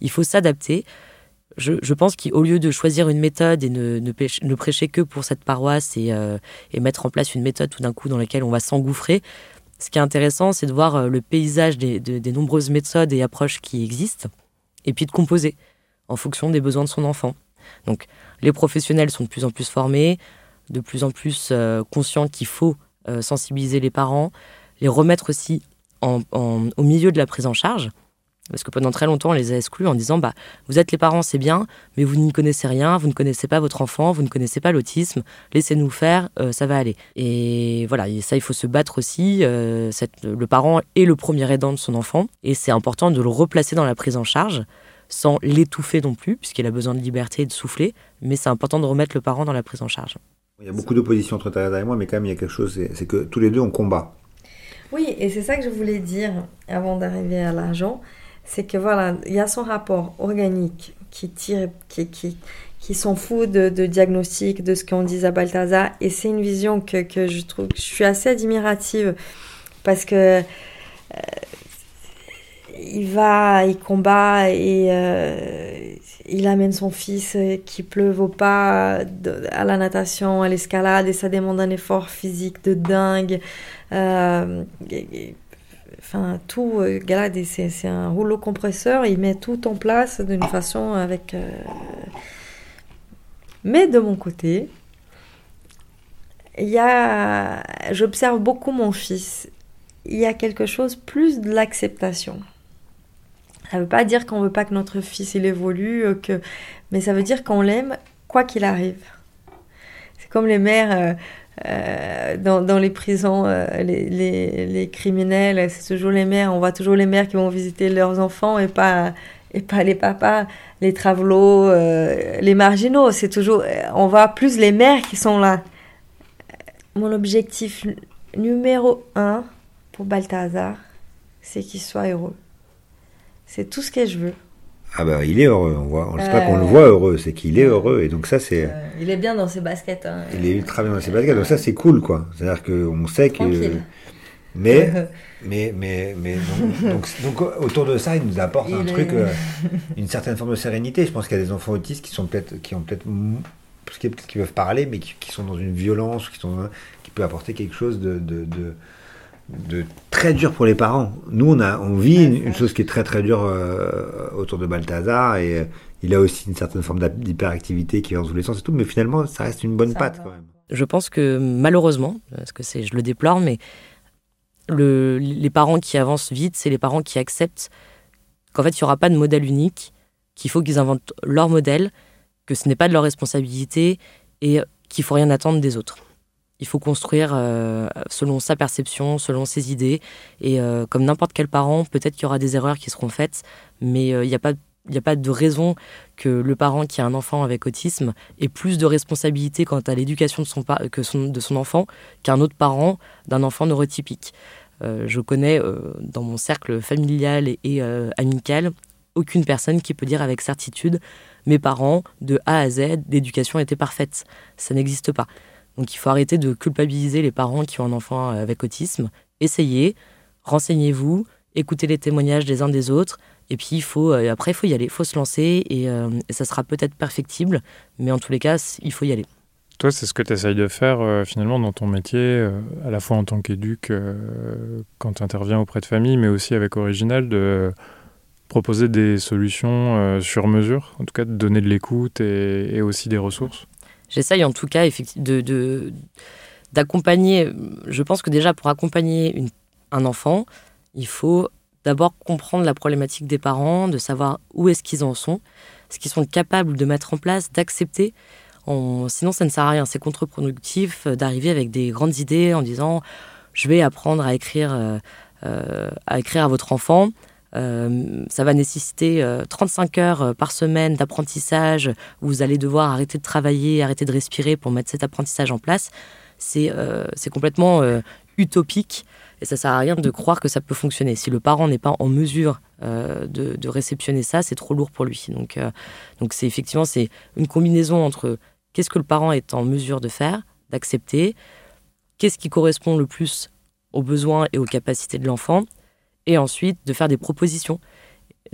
Il faut s'adapter. Je, je pense qu'au lieu de choisir une méthode et ne, ne, pêche, ne prêcher que pour cette paroisse et, euh, et mettre en place une méthode tout d'un coup dans laquelle on va s'engouffrer, ce qui est intéressant, c'est de voir le paysage des, des, des nombreuses méthodes et approches qui existent, et puis de composer en fonction des besoins de son enfant. Donc les professionnels sont de plus en plus formés, de plus en plus euh, conscients qu'il faut euh, sensibiliser les parents, les remettre aussi en, en, au milieu de la prise en charge. Parce que pendant très longtemps, on les a exclus en disant bah, « Vous êtes les parents, c'est bien, mais vous n'y connaissez rien, vous ne connaissez pas votre enfant, vous ne connaissez pas l'autisme, laissez-nous faire, euh, ça va aller. » Et voilà, et ça, il faut se battre aussi. Euh, cette, le parent est le premier aidant de son enfant, et c'est important de le replacer dans la prise en charge, sans l'étouffer non plus, puisqu'il a besoin de liberté et de souffler, mais c'est important de remettre le parent dans la prise en charge. Il y a beaucoup d'opposition entre Thérésa et moi, mais quand même, il y a quelque chose, c'est, c'est que tous les deux, on combat. Oui, et c'est ça que je voulais dire avant d'arriver à l'argent. C'est que voilà, il y a son rapport organique qui tire, qui, qui, qui s'en fout de, de diagnostic, de ce qu'on dit à Balthazar. Et c'est une vision que, que je trouve, que je suis assez admirative parce que euh, il va, il combat et euh, il amène son fils qui pleuve au pas de, à la natation, à l'escalade et ça demande un effort physique de dingue. Euh, et, et, Enfin, tout, euh, Galadé, c'est, c'est un rouleau compresseur, il met tout en place d'une façon avec... Euh... Mais de mon côté, il y a... j'observe beaucoup mon fils. Il y a quelque chose plus de l'acceptation. Ça ne veut pas dire qu'on ne veut pas que notre fils il évolue, que... mais ça veut dire qu'on l'aime quoi qu'il arrive. C'est comme les mères... Euh... Euh, dans, dans les prisons, euh, les, les, les criminels, c'est toujours les mères. On voit toujours les mères qui vont visiter leurs enfants et pas, et pas les papas, les travelots, euh, les marginaux. C'est toujours, on voit plus les mères qui sont là. Mon objectif numéro un pour Balthazar, c'est qu'il soit heureux. C'est tout ce que je veux. Ah bah il est heureux, on voit, on ne sait euh... pas qu'on le voit heureux, c'est qu'il est heureux et donc ça c'est... Euh, il est bien dans ses baskets. Hein. Il est ultra bien dans ses baskets, donc ça c'est cool quoi, c'est-à-dire qu'on sait que... Tranquille. Mais, mais, mais, mais donc, donc, donc autour de ça il nous apporte il un est... truc, euh, une certaine forme de sérénité. Je pense qu'il y a des enfants autistes qui sont peut-être, qui ont peut-être, parce qu'ils qui peuvent parler, mais qui, qui sont dans une violence, qui, sont, qui peut apporter quelque chose de... de, de de très dur pour les parents. Nous, on, a, on vit une, une chose qui est très très dure euh, autour de Balthazar et euh, il a aussi une certaine forme d'hyperactivité qui va dans tous les sens et tout, mais finalement, ça reste une bonne ça patte va. Quand même. Je pense que malheureusement, parce que c'est, je le déplore, mais le, les parents qui avancent vite, c'est les parents qui acceptent qu'en fait, il n'y aura pas de modèle unique, qu'il faut qu'ils inventent leur modèle, que ce n'est pas de leur responsabilité et qu'il ne faut rien attendre des autres. Il faut construire euh, selon sa perception, selon ses idées. Et euh, comme n'importe quel parent, peut-être qu'il y aura des erreurs qui seront faites, mais il euh, n'y a pas, y a pas de raison que le parent qui a un enfant avec autisme ait plus de responsabilité quant à l'éducation de son, par- que son, de son enfant qu'un autre parent d'un enfant neurotypique. Euh, je connais euh, dans mon cercle familial et, et euh, amical aucune personne qui peut dire avec certitude « Mes parents, de A à Z, l'éducation était parfaite ». Ça n'existe pas. Donc il faut arrêter de culpabiliser les parents qui ont un enfant avec autisme. Essayez, renseignez-vous, écoutez les témoignages des uns des autres. Et puis il faut, après, il faut y aller, il faut se lancer. Et, euh, et ça sera peut-être perfectible, mais en tous les cas, il faut y aller. Toi, c'est ce que tu essayes de faire euh, finalement dans ton métier, euh, à la fois en tant qu'éduc, euh, quand tu interviens auprès de familles, mais aussi avec Originel, de euh, proposer des solutions euh, sur mesure, en tout cas de donner de l'écoute et, et aussi des ressources. J'essaye en tout cas de, de, d'accompagner, je pense que déjà pour accompagner une, un enfant, il faut d'abord comprendre la problématique des parents, de savoir où est-ce qu'ils en sont, ce qu'ils sont capables de mettre en place, d'accepter. On, sinon ça ne sert à rien, c'est contre-productif d'arriver avec des grandes idées en disant je vais apprendre à écrire, euh, euh, à, écrire à votre enfant. Euh, ça va nécessiter euh, trente-cinq heures par semaine d'apprentissage. Vous allez devoir arrêter de travailler, arrêter de respirer pour mettre cet apprentissage en place. C'est, euh, c'est complètement euh, utopique et ça ne sert à rien de croire que ça peut fonctionner. Si le parent n'est pas en mesure euh, de, de réceptionner ça, c'est trop lourd pour lui. Donc, euh, donc c'est, effectivement, c'est une combinaison entre qu'est-ce que le parent est en mesure de faire, d'accepter, qu'est-ce qui correspond le plus aux besoins et aux capacités de l'enfant, et ensuite de faire des propositions.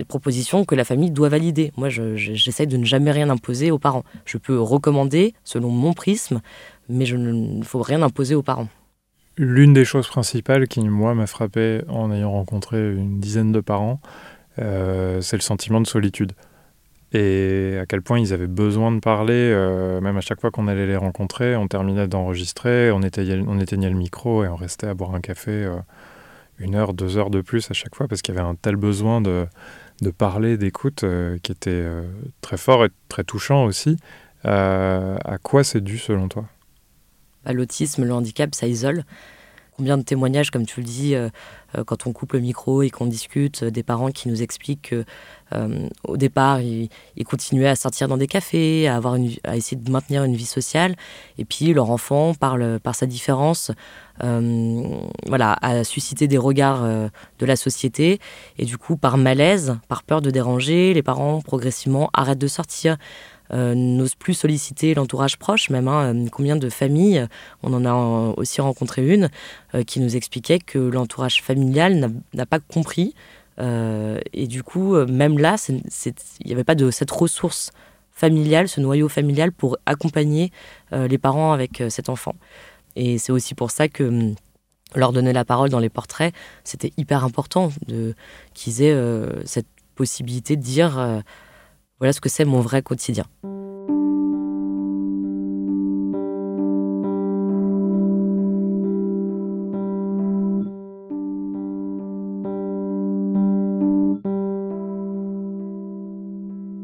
propositions que la famille doit valider. Moi, je, j'essaie de ne jamais rien imposer aux parents. Je peux recommander selon mon prisme, mais je ne faut rien imposer aux parents. L'une des choses principales qui, moi, m'a frappé en ayant rencontré une dizaine de parents, euh, c'est le sentiment de solitude. Et à quel point ils avaient besoin de parler, euh, même à chaque fois qu'on allait les rencontrer, on terminait d'enregistrer, on éteignait, on éteignait le micro et on restait à boire un café euh, une heure, deux heures de plus à chaque fois, parce qu'il y avait un tel besoin de, de parler, d'écoute, euh, qui était euh, très fort et très touchant aussi. Euh, à quoi c'est dû selon toi ? Bah, l'autisme, le handicap, ça isole. Combien de témoignages, comme tu le dis, euh, quand on coupe le micro et qu'on discute, euh, des parents qui nous expliquent qu'au euh, départ, ils, ils continuaient à sortir dans des cafés, à, avoir une, à essayer de maintenir une vie sociale. Et puis, leur enfant, par, le, par sa différence, euh, voilà, a suscité des regards euh, de la société. Et du coup, par malaise, par peur de déranger, les parents, progressivement, arrêtent de sortir. Euh, n'osent plus solliciter l'entourage proche, même. Hein, combien de familles, on en a aussi rencontré une, euh, qui nous expliquait que l'entourage familial n'a, n'a pas compris. Euh, et du coup, même là, c'est, c'est, il n'y avait pas de cette ressource familiale, ce noyau familial pour accompagner euh, les parents avec euh, cet enfant. Et c'est aussi pour ça que leur donner la parole dans les portraits, c'était hyper important de, qu'ils aient euh, cette possibilité de dire... Euh, Voilà ce que c'est mon vrai quotidien.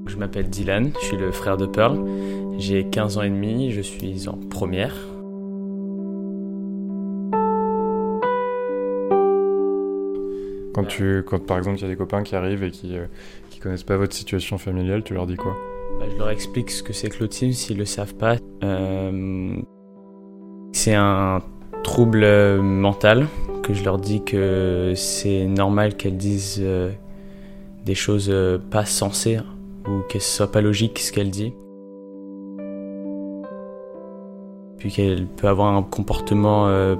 Je m'appelle Dylan, je suis le frère de Pearl. J'ai quinze ans et demi, je suis en première. Quand, tu, quand par exemple il y a des copains qui arrivent et qui... Euh... qui connaissent pas votre situation familiale, tu leur dis quoi ? Bah, je leur explique ce que c'est que l'autisme s'ils le savent pas. Euh, c'est un trouble mental que je leur dis que c'est normal qu'elles disent euh, des choses euh, pas sensées ou qu'elles soient pas logiques ce qu'elles disent. Puis qu'elles peuvent avoir un comportement euh,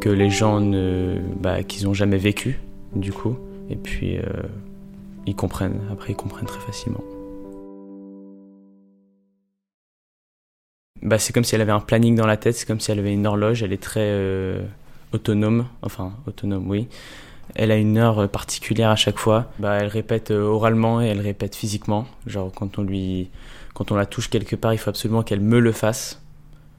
que les gens ne, bah, qu'ils ont jamais vécu du coup. Et puis. Euh, Ils comprennent, après ils comprennent très facilement. Bah, c'est comme si elle avait un planning dans la tête, c'est comme si elle avait une horloge, elle est très euh, autonome, enfin autonome oui. Elle a une heure particulière à chaque fois, bah, elle répète oralement et elle répète physiquement. Genre quand on, lui, quand on la touche quelque part, il faut absolument qu'elle me le fasse.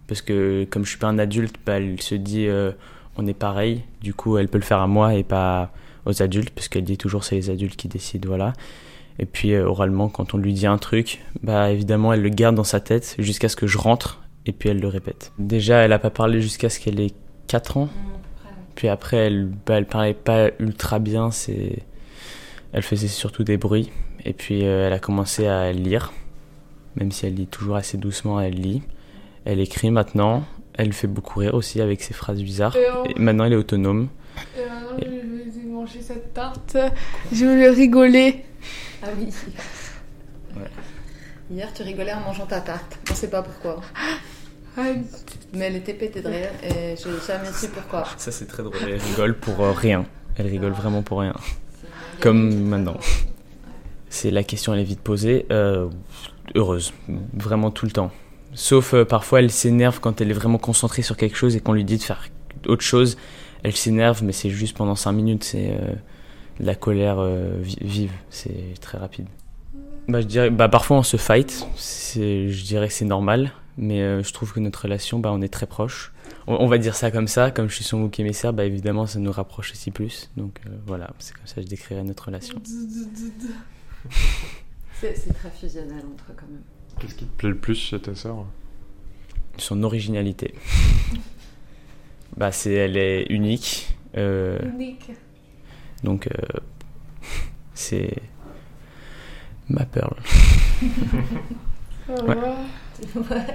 Parce que comme je suis pas un adulte, bah, elle se dit euh, on est pareil, du coup elle peut le faire à moi et pas... aux adultes, parce qu'elle dit toujours c'est les adultes qui décident, voilà. Et puis euh, oralement, quand on lui dit un truc, bah évidemment elle le garde dans sa tête jusqu'à ce que je rentre, et puis elle le répète. Déjà elle a pas parlé jusqu'à ce qu'elle ait quatre ans, puis après elle, bah, elle parlait pas ultra bien, c'est... elle faisait surtout des bruits, et puis euh, elle a commencé à lire, même si elle lit toujours assez doucement, elle lit. Elle écrit maintenant, elle fait beaucoup rire aussi avec ses phrases bizarres, et maintenant elle est autonome. Et... manger cette tarte, je voulais rigoler. Ah oui. Ouais. Hier, tu rigolais en mangeant ta tarte. On ne sait pas pourquoi. Mais elle était pétée de rire et je n'ai jamais su pourquoi. Ça, c'est très drôle. Elle rigole pour euh, rien. Elle rigole vraiment pour rien. Comme maintenant. C'est la question, elle est vite posée. Euh, heureuse. Vraiment tout le temps. Sauf euh, parfois, elle s'énerve quand elle est vraiment concentrée sur quelque chose et qu'on lui dit de faire autre chose. Elle s'énerve, mais c'est juste pendant cinq minutes, c'est euh, de la colère euh, vive, c'est très rapide. Bah, je dirais, bah, parfois on se fight, c'est, je dirais que c'est normal, mais euh, je trouve que notre relation, bah, on est très proches. On, on va dire ça comme ça, comme je suis son bouc émissaire, bah, évidemment ça nous rapproche aussi plus, donc euh, voilà, c'est comme ça que je décrirais notre relation. C'est, c'est très fusionnel entre eux quand même. Qu'est-ce qui te plaît le plus chez ta sœur ? Son originalité. Bah c'est, elle est unique. Euh, unique. Donc euh, c'est ma Pearl. Ouais. Ouais.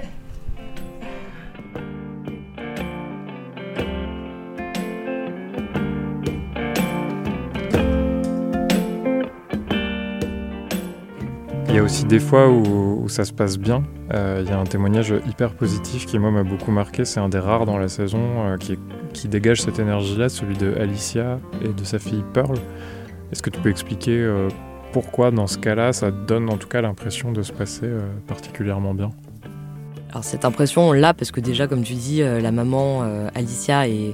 Il y a aussi des fois où, où ça se passe bien. Euh, il y a un témoignage hyper positif qui, moi, m'a beaucoup marqué. C'est un des rares dans la saison euh, qui, qui dégage cette énergie-là, celui de Alicia et de sa fille Pearl. Est-ce que tu peux expliquer euh, pourquoi dans ce cas-là, ça donne en tout cas l'impression de se passer euh, particulièrement bien. Alors cette impression, on l'a parce que déjà, comme tu dis, euh, la maman euh, Alicia est,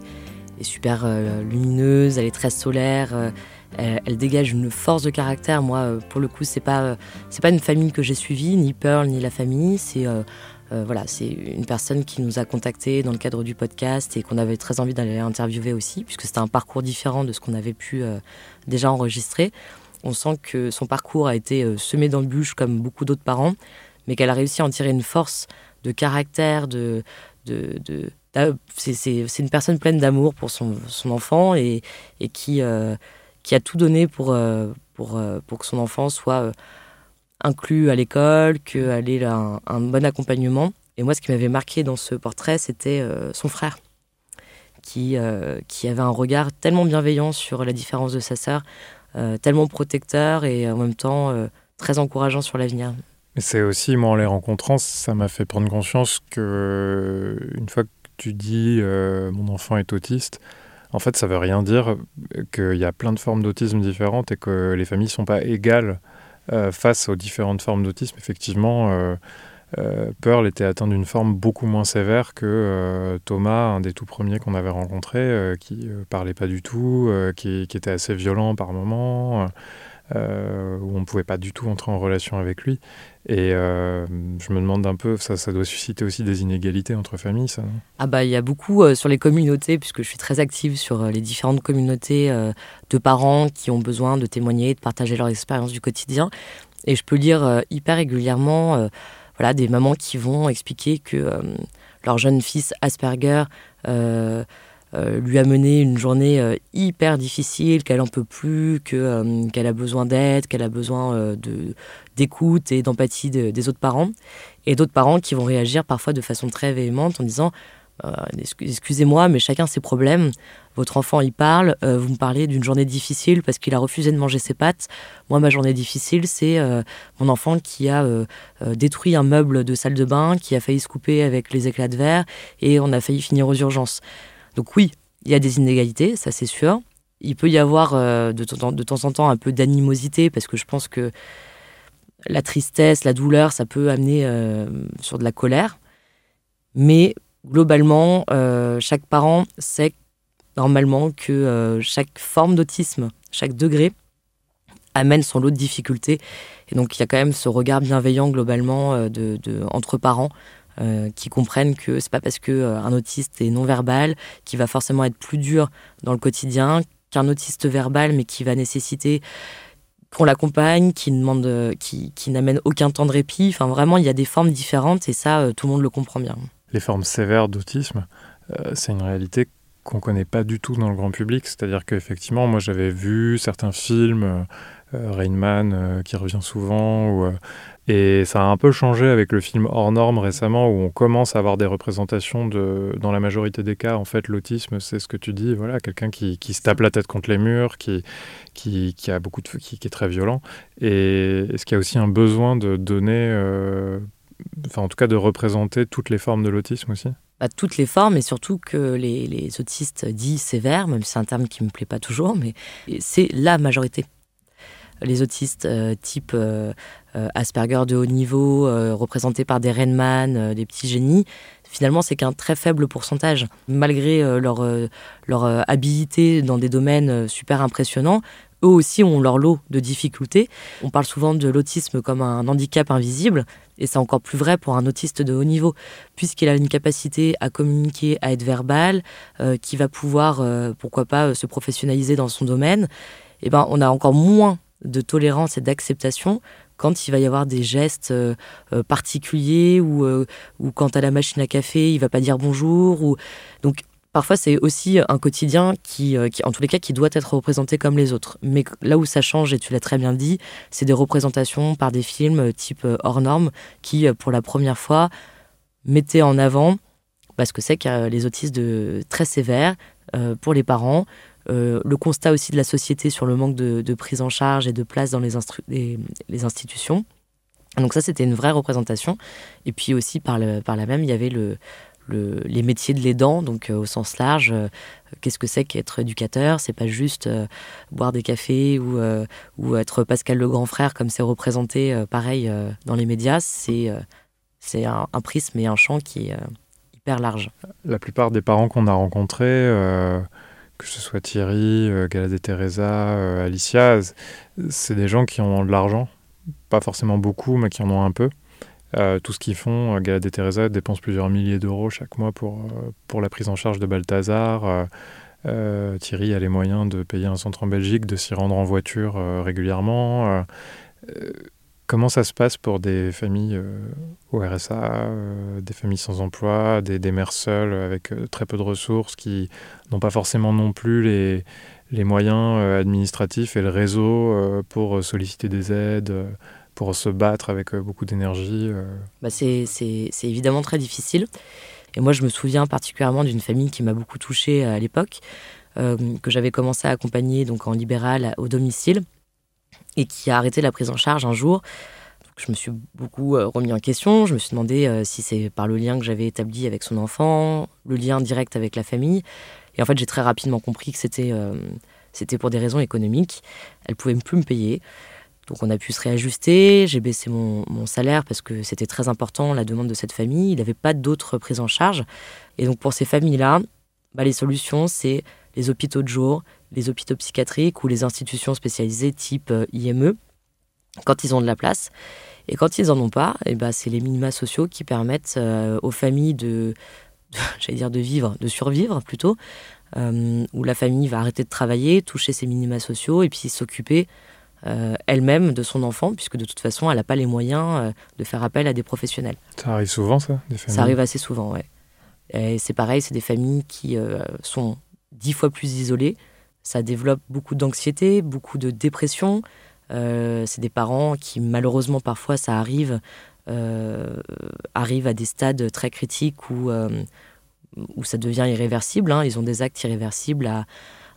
est super euh, lumineuse, elle est très solaire, euh, elle, elle dégage une force de caractère. Moi, euh, pour le coup, c'est pas euh, c'est pas une famille que j'ai suivie, ni Pearl ni la famille. C'est euh, euh, voilà, c'est une personne qui nous a contactés dans le cadre du podcast et qu'on avait très envie d'aller interviewer aussi, puisque c'était un parcours différent de ce qu'on avait pu euh, déjà enregistrer. On sent que son parcours a été euh, semé d'embûches comme beaucoup d'autres parents, mais qu'elle a réussi à en tirer une force de caractère, de, de, de, de c'est, c'est, c'est une personne pleine d'amour pour son, son enfant et, et qui, euh, qui a tout donné pour, euh, pour, euh, pour que son enfant soit euh, inclus à l'école, qu'elle ait un, un bon accompagnement. Et moi, ce qui m'avait marqué dans ce portrait, c'était euh, son frère, qui, euh, qui avait un regard tellement bienveillant sur la différence de sa sœur, euh, tellement protecteur et en même temps euh, très encourageant sur l'avenir. Mais c'est aussi, moi, en les rencontrant, ça m'a fait prendre conscience que, une fois que tu dis euh, « mon enfant est autiste », en fait, ça veut rien dire, qu'il y a plein de formes d'autisme différentes et que les familles ne sont pas égales euh, face aux différentes formes d'autisme. Effectivement, euh, euh, Pearl était atteinte d'une forme beaucoup moins sévère que euh, Thomas, un des tout premiers qu'on avait rencontré, euh, qui ne euh, parlait pas du tout, euh, qui, qui était assez violent par moments... Euh, Euh, où on ne pouvait pas du tout entrer en relation avec lui. Et euh, je me demande un peu, ça, ça doit susciter aussi des inégalités entre familles, ça, non ? Ah bah, il y a beaucoup euh, sur les communautés, puisque je suis très active sur euh, les différentes communautés euh, de parents qui ont besoin de témoigner, de partager leur expérience du quotidien. Et je peux lire euh, hyper régulièrement euh, voilà, des mamans qui vont expliquer que euh, leur jeune fils Asperger... Euh, Euh, lui a mené une journée euh, hyper difficile, qu'elle n'en peut plus, que, euh, qu'elle a besoin d'aide, qu'elle a besoin euh, de, d'écoute et d'empathie de, des autres parents. Et d'autres parents qui vont réagir parfois de façon très véhémente en disant euh, « Excusez-moi, mais chacun ses problèmes. Votre enfant, il parle. Euh, vous me parlez d'une journée difficile parce qu'il a refusé de manger ses pâtes. Moi, ma journée difficile, c'est euh, mon enfant qui a euh, euh, détruit un meuble de salle de bain, qui a failli se couper avec les éclats de verre et on a failli finir aux urgences. » Donc oui, il y a des inégalités, ça c'est sûr. Il peut y avoir euh, de, temps, de temps en temps un peu d'animosité, parce que je pense que la tristesse, la douleur, ça peut amener euh, sur de la colère. Mais globalement, euh, chaque parent sait normalement que euh, chaque forme d'autisme, chaque degré, amène son lot de difficultés. Et donc il y a quand même ce regard bienveillant globalement euh, de, de, entre parents, Euh, qui comprennent que c'est pas parce que euh, un autiste est non verbal qu'il va forcément être plus dur dans le quotidien qu'un autiste verbal, mais qui va nécessiter qu'on l'accompagne, qui demande, euh, qui, qui n'amène aucun temps de répit. Enfin, vraiment, il y a des formes différentes et ça, euh, tout le monde le comprend bien. Les formes sévères d'autisme, euh, c'est une réalité qu'on connaît pas du tout dans le grand public. C'est-à-dire qu'effectivement, moi, j'avais vu certains films. Euh, Euh, Rain Man euh, qui revient souvent ou, euh, et ça a un peu changé avec le film Hors Normes récemment où on commence à avoir des représentations de, dans la majorité des cas en fait l'autisme c'est ce que tu dis, voilà, quelqu'un qui, qui se tape la tête contre les murs, qui, qui, qui, a beaucoup de, qui, qui est très violent et est-ce qu'il y a aussi un besoin de donner euh, enfin en tout cas de représenter toutes les formes de l'autisme aussi ? Bah, toutes les formes et surtout que les, les autistes dits sévères, même si c'est un terme qui me plaît pas toujours, mais c'est la majorité. Les autistes euh, type euh, euh, Asperger de haut niveau, euh, représentés par des Rain Man, euh, des petits génies, finalement, c'est qu'un très faible pourcentage. Malgré euh, leur, euh, leur euh, habilité dans des domaines euh, super impressionnants, eux aussi ont leur lot de difficultés. On parle souvent de l'autisme comme un handicap invisible, et c'est encore plus vrai pour un autiste de haut niveau, puisqu'il a une capacité à communiquer, à être verbal, euh, qui va pouvoir, euh, pourquoi pas, euh, se professionnaliser dans son domaine. Eh ben, on a encore moins de tolérance et d'acceptation quand il va y avoir des gestes euh, euh, particuliers ou, euh, ou quand à la machine à café, il ne va pas dire bonjour. Ou... Donc, parfois, c'est aussi un quotidien qui, euh, qui, en tous les cas, qui doit être représenté comme les autres. Mais là où ça change, et tu l'as très bien dit, c'est des représentations par des films euh, type euh, Hors Normes qui, euh, pour la première fois, mettaient en avant bah, ce que c'est que euh, les autistes de... très sévères euh, pour les parents, Euh, le constat aussi de la société sur le manque de, de prise en charge et de place dans les, instru- les, les institutions. Donc ça, c'était une vraie représentation. Et puis aussi, par, le, par là même, il y avait le, le, les métiers de l'aidant, donc euh, au sens large. Euh, qu'est-ce que c'est qu'être éducateur? C'est pas juste euh, boire des cafés ou, euh, ou être Pascal le grand frère comme c'est représenté euh, pareil euh, dans les médias. C'est, euh, c'est un, un prisme et un champ qui est euh, hyper large. La plupart des parents qu'on a rencontrés, euh, que ce soit Thierry, euh, Galadé, Thérésa, euh, Alicia, c'est des gens qui ont de l'argent. Pas forcément beaucoup, mais qui en ont un peu. Euh, tout ce qu'ils font, Galadé et Thérésa dépensent plusieurs milliers d'euros chaque mois pour, euh, pour la prise en charge de Balthazar. Euh, euh, Thierry a les moyens de payer un centre en Belgique, de s'y rendre en voiture euh, régulièrement. Euh, comment ça se passe pour des familles euh, au R S A, euh, des familles sans emploi, des, des mères seules avec euh, très peu de ressources, qui n'ont pas forcément non plus les, les moyens euh, administratifs et le réseau euh, pour solliciter des aides euh, pour se battre avec beaucoup d'énergie. Bah c'est, c'est, c'est évidemment très difficile. Et moi, je me souviens particulièrement d'une famille qui m'a beaucoup touchée à l'époque, euh, que j'avais commencé à accompagner donc, en libéral au domicile, et qui a arrêté la prise en charge un jour. Donc, je me suis beaucoup euh, remis en question. Je me suis demandé euh, si c'est par le lien que j'avais établi avec son enfant, le lien direct avec la famille. Et en fait, j'ai très rapidement compris que c'était, euh, c'était pour des raisons économiques. Elle ne pouvait plus me payer. Donc on a pu se réajuster, j'ai baissé mon, mon salaire parce que c'était très important, la demande de cette famille. Il n'avait pas d'autres prises en charge. Et donc pour ces familles-là, bah les solutions, c'est les hôpitaux de jour, les hôpitaux psychiatriques ou les institutions spécialisées type I M E, quand ils ont de la place. Et quand ils n'en ont pas, et bah c'est les minima sociaux qui permettent euh, aux familles de, de, j'allais dire de vivre, de survivre plutôt, euh, où la famille va arrêter de travailler, toucher ses minima sociaux et puis s'occuper Euh, elle-même de son enfant, puisque de toute façon elle n'a pas les moyens euh, de faire appel à des professionnels. Ça arrive souvent ça, des familles? Ça arrive assez souvent, ouais. Et c'est pareil, c'est des familles qui euh, sont dix fois plus isolées, ça développe beaucoup d'anxiété, beaucoup de dépression, euh, c'est des parents qui malheureusement parfois ça arrive, euh, arrivent à des stades très critiques où, euh, où ça devient irréversible, hein. Ils ont des actes irréversibles à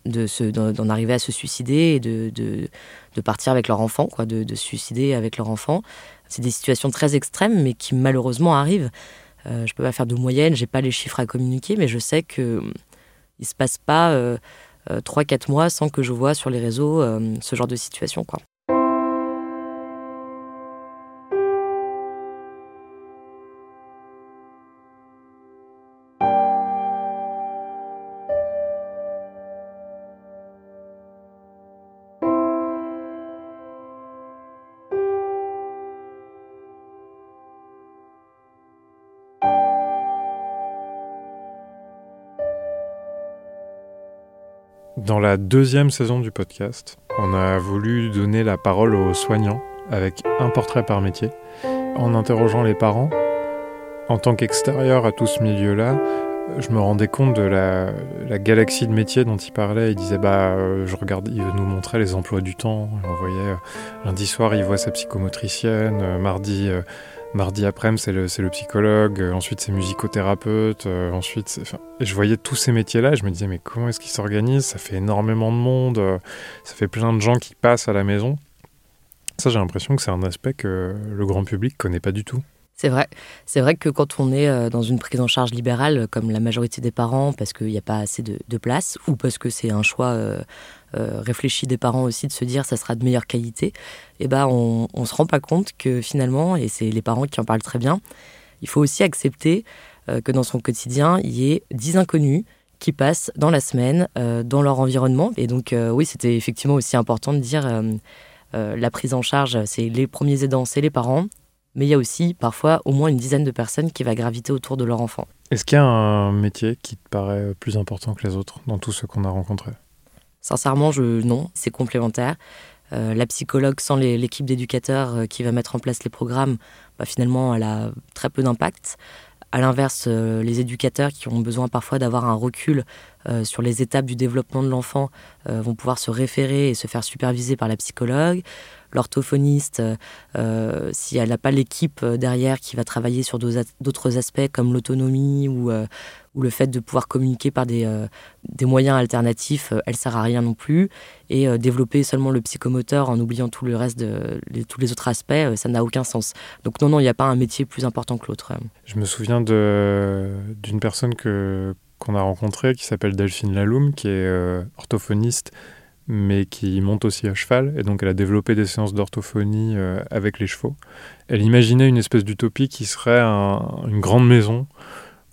De se, d'en arriver à se suicider et de, de, de partir avec leur enfant, quoi, de, de se suicider avec leur enfant. C'est des situations très extrêmes, mais qui malheureusement arrivent. Euh, je ne peux pas faire de moyenne, je n'ai pas les chiffres à communiquer, mais je sais qu'il ne se passe pas euh, euh, trois quatre mois sans que je vois sur les réseaux euh, ce genre de situation, quoi. Dans la deuxième saison du podcast, on a voulu donner la parole aux soignants avec un portrait par métier, en interrogeant les parents. En tant qu'extérieur à tout ce milieu-là, je me rendais compte de la, la galaxie de métiers dont il parlait. Il disait, bah, euh, je regarde, il nous montrait les emplois du temps. On voyait, euh, lundi soir, il voit sa psychomotricienne, euh, mardi... Euh, Mardi après-midi, c'est le, c'est le psychologue, euh, ensuite c'est musicothérapeute, euh, ensuite c'est, enfin, et je voyais tous ces métiers-là, je me disais mais comment est-ce qu'ils s'organisent? Ça fait énormément de monde, euh, ça fait plein de gens qui passent à la maison. Ça, j'ai l'impression que c'est un aspect que le grand public ne connaît pas du tout. C'est vrai. C'est vrai que quand on est dans une prise en charge libérale, comme la majorité des parents, parce qu'il n'y a pas assez de, de place, ou parce que c'est un choix euh, euh, réfléchi des parents aussi de se dire ça sera de meilleure qualité, eh ben on ne se rend pas compte que finalement, et c'est les parents qui en parlent très bien, il faut aussi accepter euh, que dans son quotidien, il y ait dix inconnus qui passent dans la semaine, euh, dans leur environnement. Et donc euh, oui, c'était effectivement aussi important de dire euh, euh, la prise en charge, c'est les premiers aidants, c'est les parents. Mais il y a aussi parfois au moins une dizaine de personnes qui va graviter autour de leur enfant. Est-ce qu'il y a un métier qui te paraît plus important que les autres dans tous ceux qu'on a rencontrés? Sincèrement, je, non, c'est complémentaire. Euh, la psychologue, sans les, l'équipe d'éducateurs qui va mettre en place les programmes, bah, finalement, elle a très peu d'impact. À l'inverse, euh, les éducateurs qui ont besoin parfois d'avoir un recul euh, sur les étapes du développement de l'enfant euh, vont pouvoir se référer et se faire superviser par la psychologue. l'orthophoniste, euh, si elle n'a pas l'équipe derrière qui va travailler sur d'autres aspects comme l'autonomie ou, euh, ou le fait de pouvoir communiquer par des, euh, des moyens alternatifs, elle ne sert à rien non plus. Et euh, développer seulement le psychomoteur en oubliant tout le reste de, les, tous les autres aspects, ça n'a aucun sens. Donc non, non, il n'y a pas un métier plus important que l'autre. Je me souviens de, d'une personne que... qu'on a rencontré, qui s'appelle Delphine Laloume, qui est euh, orthophoniste, mais qui monte aussi à cheval. Et donc, elle a développé des séances d'orthophonie euh, avec les chevaux. Elle imaginait une espèce d'utopie qui serait un, une grande maison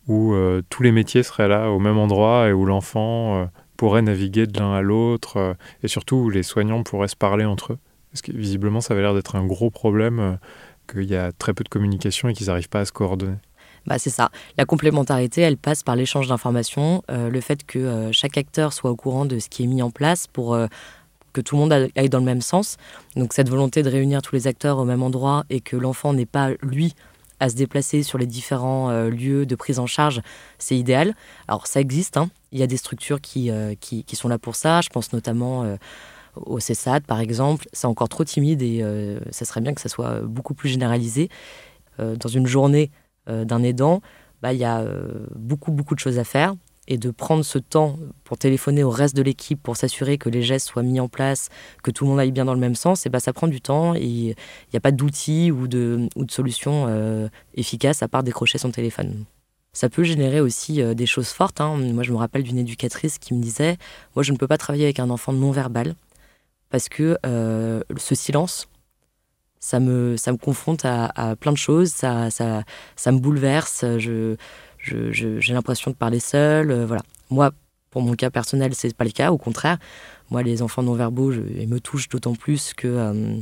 où euh, tous les métiers seraient là, au même endroit, et où l'enfant euh, pourrait naviguer de l'un à l'autre, euh, et surtout où les soignants pourraient se parler entre eux. Parce que, visiblement, ça avait l'air d'être un gros problème, euh, qu'il y a très peu de communication et qu'ils n'arrivent pas à se coordonner. Bah, c'est ça. La complémentarité, elle passe par l'échange d'informations, euh, le fait que euh, chaque acteur soit au courant de ce qui est mis en place pour euh, que tout le monde aille dans le même sens. Donc cette volonté de réunir tous les acteurs au même endroit et que l'enfant n'ait pas, lui, à se déplacer sur les différents euh, lieux de prise en charge, c'est idéal. Alors ça existe, hein. Il y a des structures qui, euh, qui, qui sont là pour ça. Je pense notamment... Euh, au C E S A D, par exemple, c'est encore trop timide et euh, ça serait bien que ça soit beaucoup plus généralisé. Euh, dans une journée euh, d'un aidant, bah, y a euh, beaucoup, beaucoup de choses à faire. Et de prendre ce temps pour téléphoner au reste de l'équipe, pour s'assurer que les gestes soient mis en place, que tout le monde aille bien dans le même sens, et bah, ça prend du temps et il n'y a pas d'outils ou de, ou de solution euh, efficace à part décrocher son téléphone. Ça peut générer aussi euh, des choses fortes, hein. Moi, je me rappelle d'une éducatrice qui me disait « Moi, je ne peux pas travailler avec un enfant non-verbal. » Parce que euh, ce silence, ça me, ça me confronte à, à plein de choses, ça, ça, ça me bouleverse, je, je, je, j'ai l'impression de parler seule, euh, voilà. Moi, pour mon cas personnel, c'est pas le cas, au contraire. Moi, les enfants non-verbaux, je, ils me touchent d'autant plus que, euh,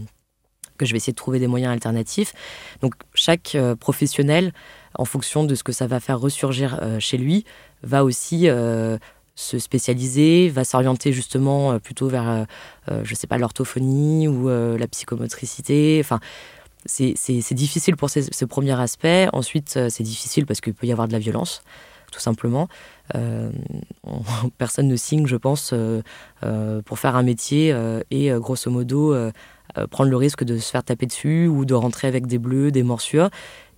que je vais essayer de trouver des moyens alternatifs. Donc, chaque euh, professionnel, en fonction de ce que ça va faire ressurgir euh, chez lui, va aussi... Euh, se spécialiser, va s'orienter justement plutôt vers, euh, je sais pas, l'orthophonie ou euh, la psychomotricité. Enfin, c'est, c'est, c'est difficile pour ces, ce premier aspect. Ensuite, c'est difficile parce qu'il peut y avoir de la violence, tout simplement. Euh, on, personne ne signe, je pense, euh, euh, pour faire un métier euh, et, grosso modo, euh, euh, prendre le risque de se faire taper dessus ou de rentrer avec des bleus, des morsures.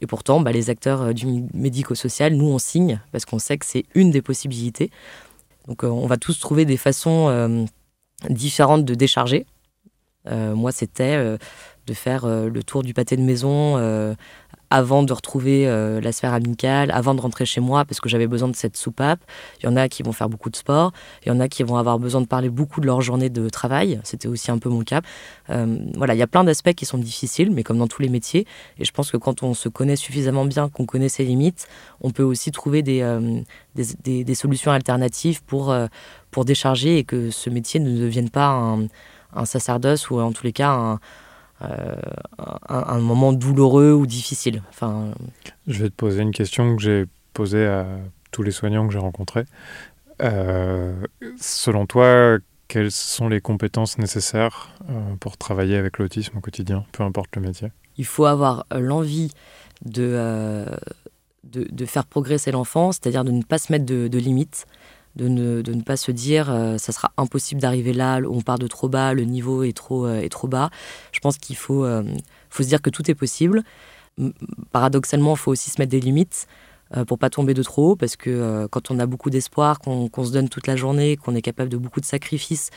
Et pourtant, bah, les acteurs du médico-social, nous, on signe parce qu'on sait que c'est une des possibilités. Donc, euh, on va tous trouver des façons euh, différentes de décharger. Euh, moi, c'était euh, de faire euh, le tour du pâté de maison euh, avant de retrouver euh, la sphère amicale, avant de rentrer chez moi, parce que j'avais besoin de cette soupape. Il y en a qui vont faire beaucoup de sport, il y en a qui vont avoir besoin de parler beaucoup de leur journée de travail. C'était aussi un peu mon cas. Euh, voilà, il y a plein d'aspects qui sont difficiles, mais comme dans tous les métiers. Et je pense que quand on se connaît suffisamment bien, qu'on connaît ses limites, on peut aussi trouver des, euh, des, des, des solutions alternatives pour, euh, pour décharger et que ce métier ne devienne pas un, un sacerdoce ou en tous les cas un... Euh, un, un moment douloureux ou difficile. Enfin... Je vais te poser une question que j'ai posée à tous les soignants que j'ai rencontrés. Euh, selon toi, quelles sont les compétences nécessaires euh, pour travailler avec l'autisme au quotidien, peu importe le métier ? Il faut avoir l'envie de, euh, de, de faire progresser l'enfant, c'est-à-dire de ne pas se mettre de, de limites. De ne, de ne pas se dire euh, ça sera impossible d'arriver là, on part de trop bas, le niveau est trop, euh, est trop bas. Je pense qu'il faut, euh, faut se dire que tout est possible. Paradoxalement, il faut aussi se mettre des limites euh, pour ne pas tomber de trop haut, parce que euh, quand on a beaucoup d'espoir, qu'on, qu'on se donne toute la journée, qu'on est capable de beaucoup de sacrifices,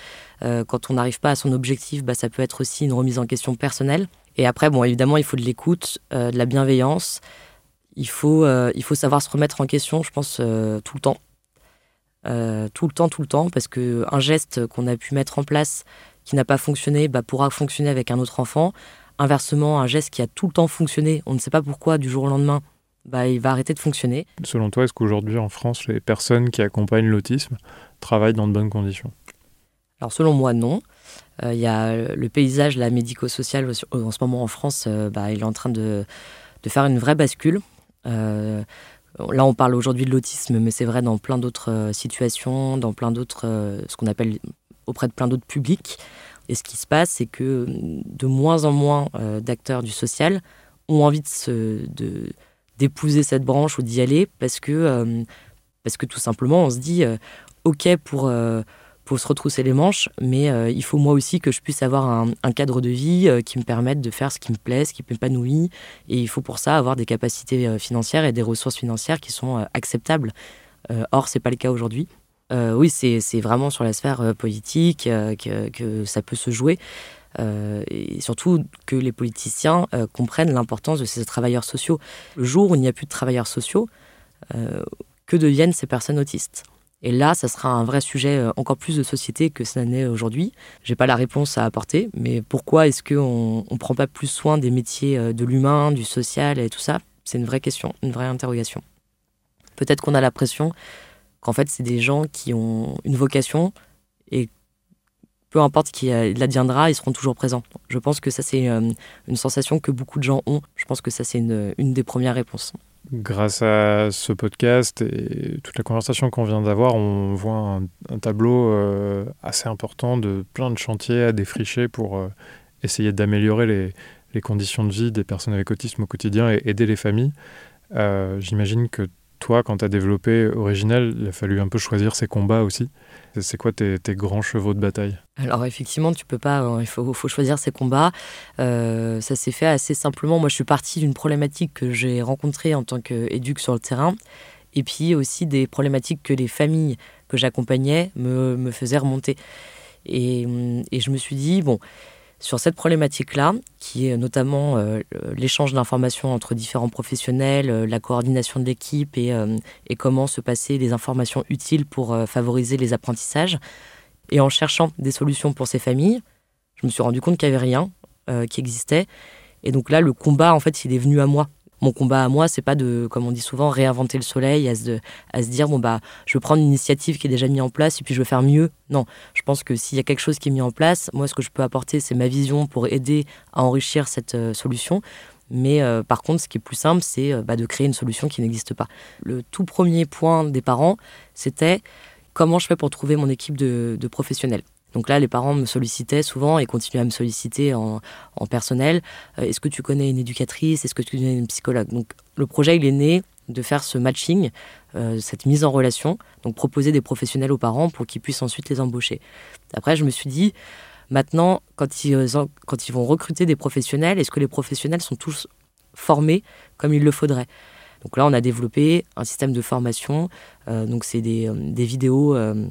euh, quand on n'arrive pas à son objectif, bah, ça peut être aussi une remise en question personnelle. Et après, bon, évidemment, il faut de l'écoute, euh, de la bienveillance. Il faut, euh, il faut savoir se remettre en question, je pense, euh, tout le temps. Euh, tout le temps, tout le temps, parce qu'un geste qu'on a pu mettre en place qui n'a pas fonctionné, bah, pourra fonctionner avec un autre enfant. Inversement, un geste qui a tout le temps fonctionné, on ne sait pas pourquoi, du jour au lendemain, bah, il va arrêter de fonctionner. Selon toi, est-ce qu'aujourd'hui en France, les personnes qui accompagnent l'autisme travaillent dans de bonnes conditions ? Alors selon moi, non. Il euh, y a le paysage là, médico-social en ce moment en France, euh, bah, il est en train de, de faire une vraie bascule. Euh, Là, on parle aujourd'hui de l'autisme, mais c'est vrai dans plein d'autres euh, situations, dans plein d'autres, euh, ce qu'on appelle auprès de plein d'autres publics. Et ce qui se passe, c'est que de moins en moins euh, d'acteurs du social ont envie de se, de, d'épouser cette branche ou d'y aller parce que, euh, parce que tout simplement, on se dit euh, « Ok, pour, euh, faut se retrousser les manches, mais euh, il faut moi aussi que je puisse avoir un, un cadre de vie euh, qui me permette de faire ce qui me plaît, ce qui m'épanouit, et il faut pour ça avoir des capacités euh, financières et des ressources financières qui sont euh, acceptables. Euh, or, c'est pas le cas aujourd'hui. Euh, oui, c'est, c'est vraiment sur la sphère euh, politique euh, que, que ça peut se jouer, euh, et surtout que les politiciens euh, comprennent l'importance de ces travailleurs sociaux. Le jour où il n'y a plus de travailleurs sociaux, euh, que deviennent ces personnes autistes ? Et là, ça sera un vrai sujet encore plus de société que ça n'est aujourd'hui. Je n'ai pas la réponse à apporter, mais pourquoi est-ce qu'on ne prend pas plus soin des métiers de l'humain, du social et tout ça ? C'est une vraie question, une vraie interrogation. Peut-être qu'on a la pression qu'en fait, c'est des gens qui ont une vocation et peu importe qui l'adviendra, ils seront toujours présents. Je pense que ça, c'est une sensation que beaucoup de gens ont. Je pense que ça, c'est une, une des premières réponses. Grâce à ce podcast et toute la conversation qu'on vient d'avoir, on voit un, un tableau euh, assez important de plein de chantiers à défricher pour euh, essayer d'améliorer les, les conditions de vie des personnes avec autisme au quotidien et aider les familles. Euh, j'imagine que toi, quand tu as développé Originel, il a fallu un peu choisir ses combats aussi. C'est quoi tes, tes grands chevaux de bataille ? Alors effectivement, tu peux pas, hein, il faut, faut choisir ses combats. Euh, ça s'est fait assez simplement. Moi, je suis partie d'une problématique que j'ai rencontrée en tant qu'éduc sur le terrain, et puis aussi des problématiques que les familles que j'accompagnais me, me faisaient remonter. Et, et je me suis dit, bon, sur cette problématique-là, qui est notamment euh, l'échange d'informations entre différents professionnels, euh, la coordination de l'équipe et, euh, et comment se passer les informations utiles pour euh, favoriser les apprentissages. Et en cherchant des solutions pour ces familles, je me suis rendu compte qu'il n'y avait rien euh, qui existait. Et donc là, le combat, en fait, il est venu à moi. Mon combat à moi, c'est pas de, comme on dit souvent, réinventer le soleil, à se, à se dire, bon, bah, je vais prendre une initiative qui est déjà mise en place et puis je vais faire mieux. Non, je pense que s'il y a quelque chose qui est mis en place, moi, ce que je peux apporter, c'est ma vision pour aider à enrichir cette euh, solution. Mais euh, par contre, ce qui est plus simple, c'est euh, bah, de créer une solution qui n'existe pas. Le tout premier point des parents, c'était comment je fais pour trouver mon équipe de, de professionnels. Donc là, les parents me sollicitaient souvent et continuaient à me solliciter en, en personnel. Euh, est-ce que tu connais une éducatrice ? Est-ce que tu connais une psychologue ? Donc le projet, il est né de faire ce matching, euh, cette mise en relation, donc proposer des professionnels aux parents pour qu'ils puissent ensuite les embaucher. Après, je me suis dit, maintenant, quand ils, quand ils vont recruter des professionnels, est-ce que les professionnels sont tous formés comme il le faudrait ? Donc là, on a développé un système de formation. Euh, donc c'est des, des vidéos... Euh,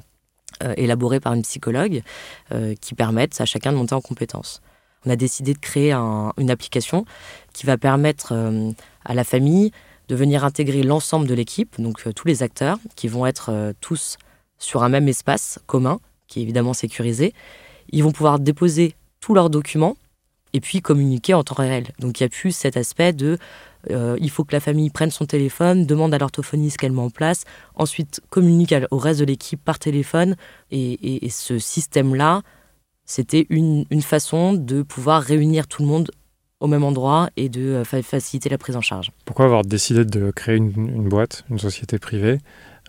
Euh, élaborées par une psychologue euh, qui permettent à chacun de monter en compétences. On a décidé de créer un, une application qui va permettre euh, à la famille de venir intégrer l'ensemble de l'équipe, donc euh, tous les acteurs qui vont être euh, tous sur un même espace commun, qui est évidemment sécurisé. Ils vont pouvoir déposer tous leurs documents et puis communiquer en temps réel. Donc il n'y a plus cet aspect de euh, il faut que la famille prenne son téléphone, demande à l'orthophoniste qu'elle met en place, ensuite communique au reste de l'équipe par téléphone. Et, et, et ce système-là, c'était une, une façon de pouvoir réunir tout le monde au même endroit et de euh, faciliter la prise en charge. Pourquoi avoir décidé de créer une, une boîte, une société privée,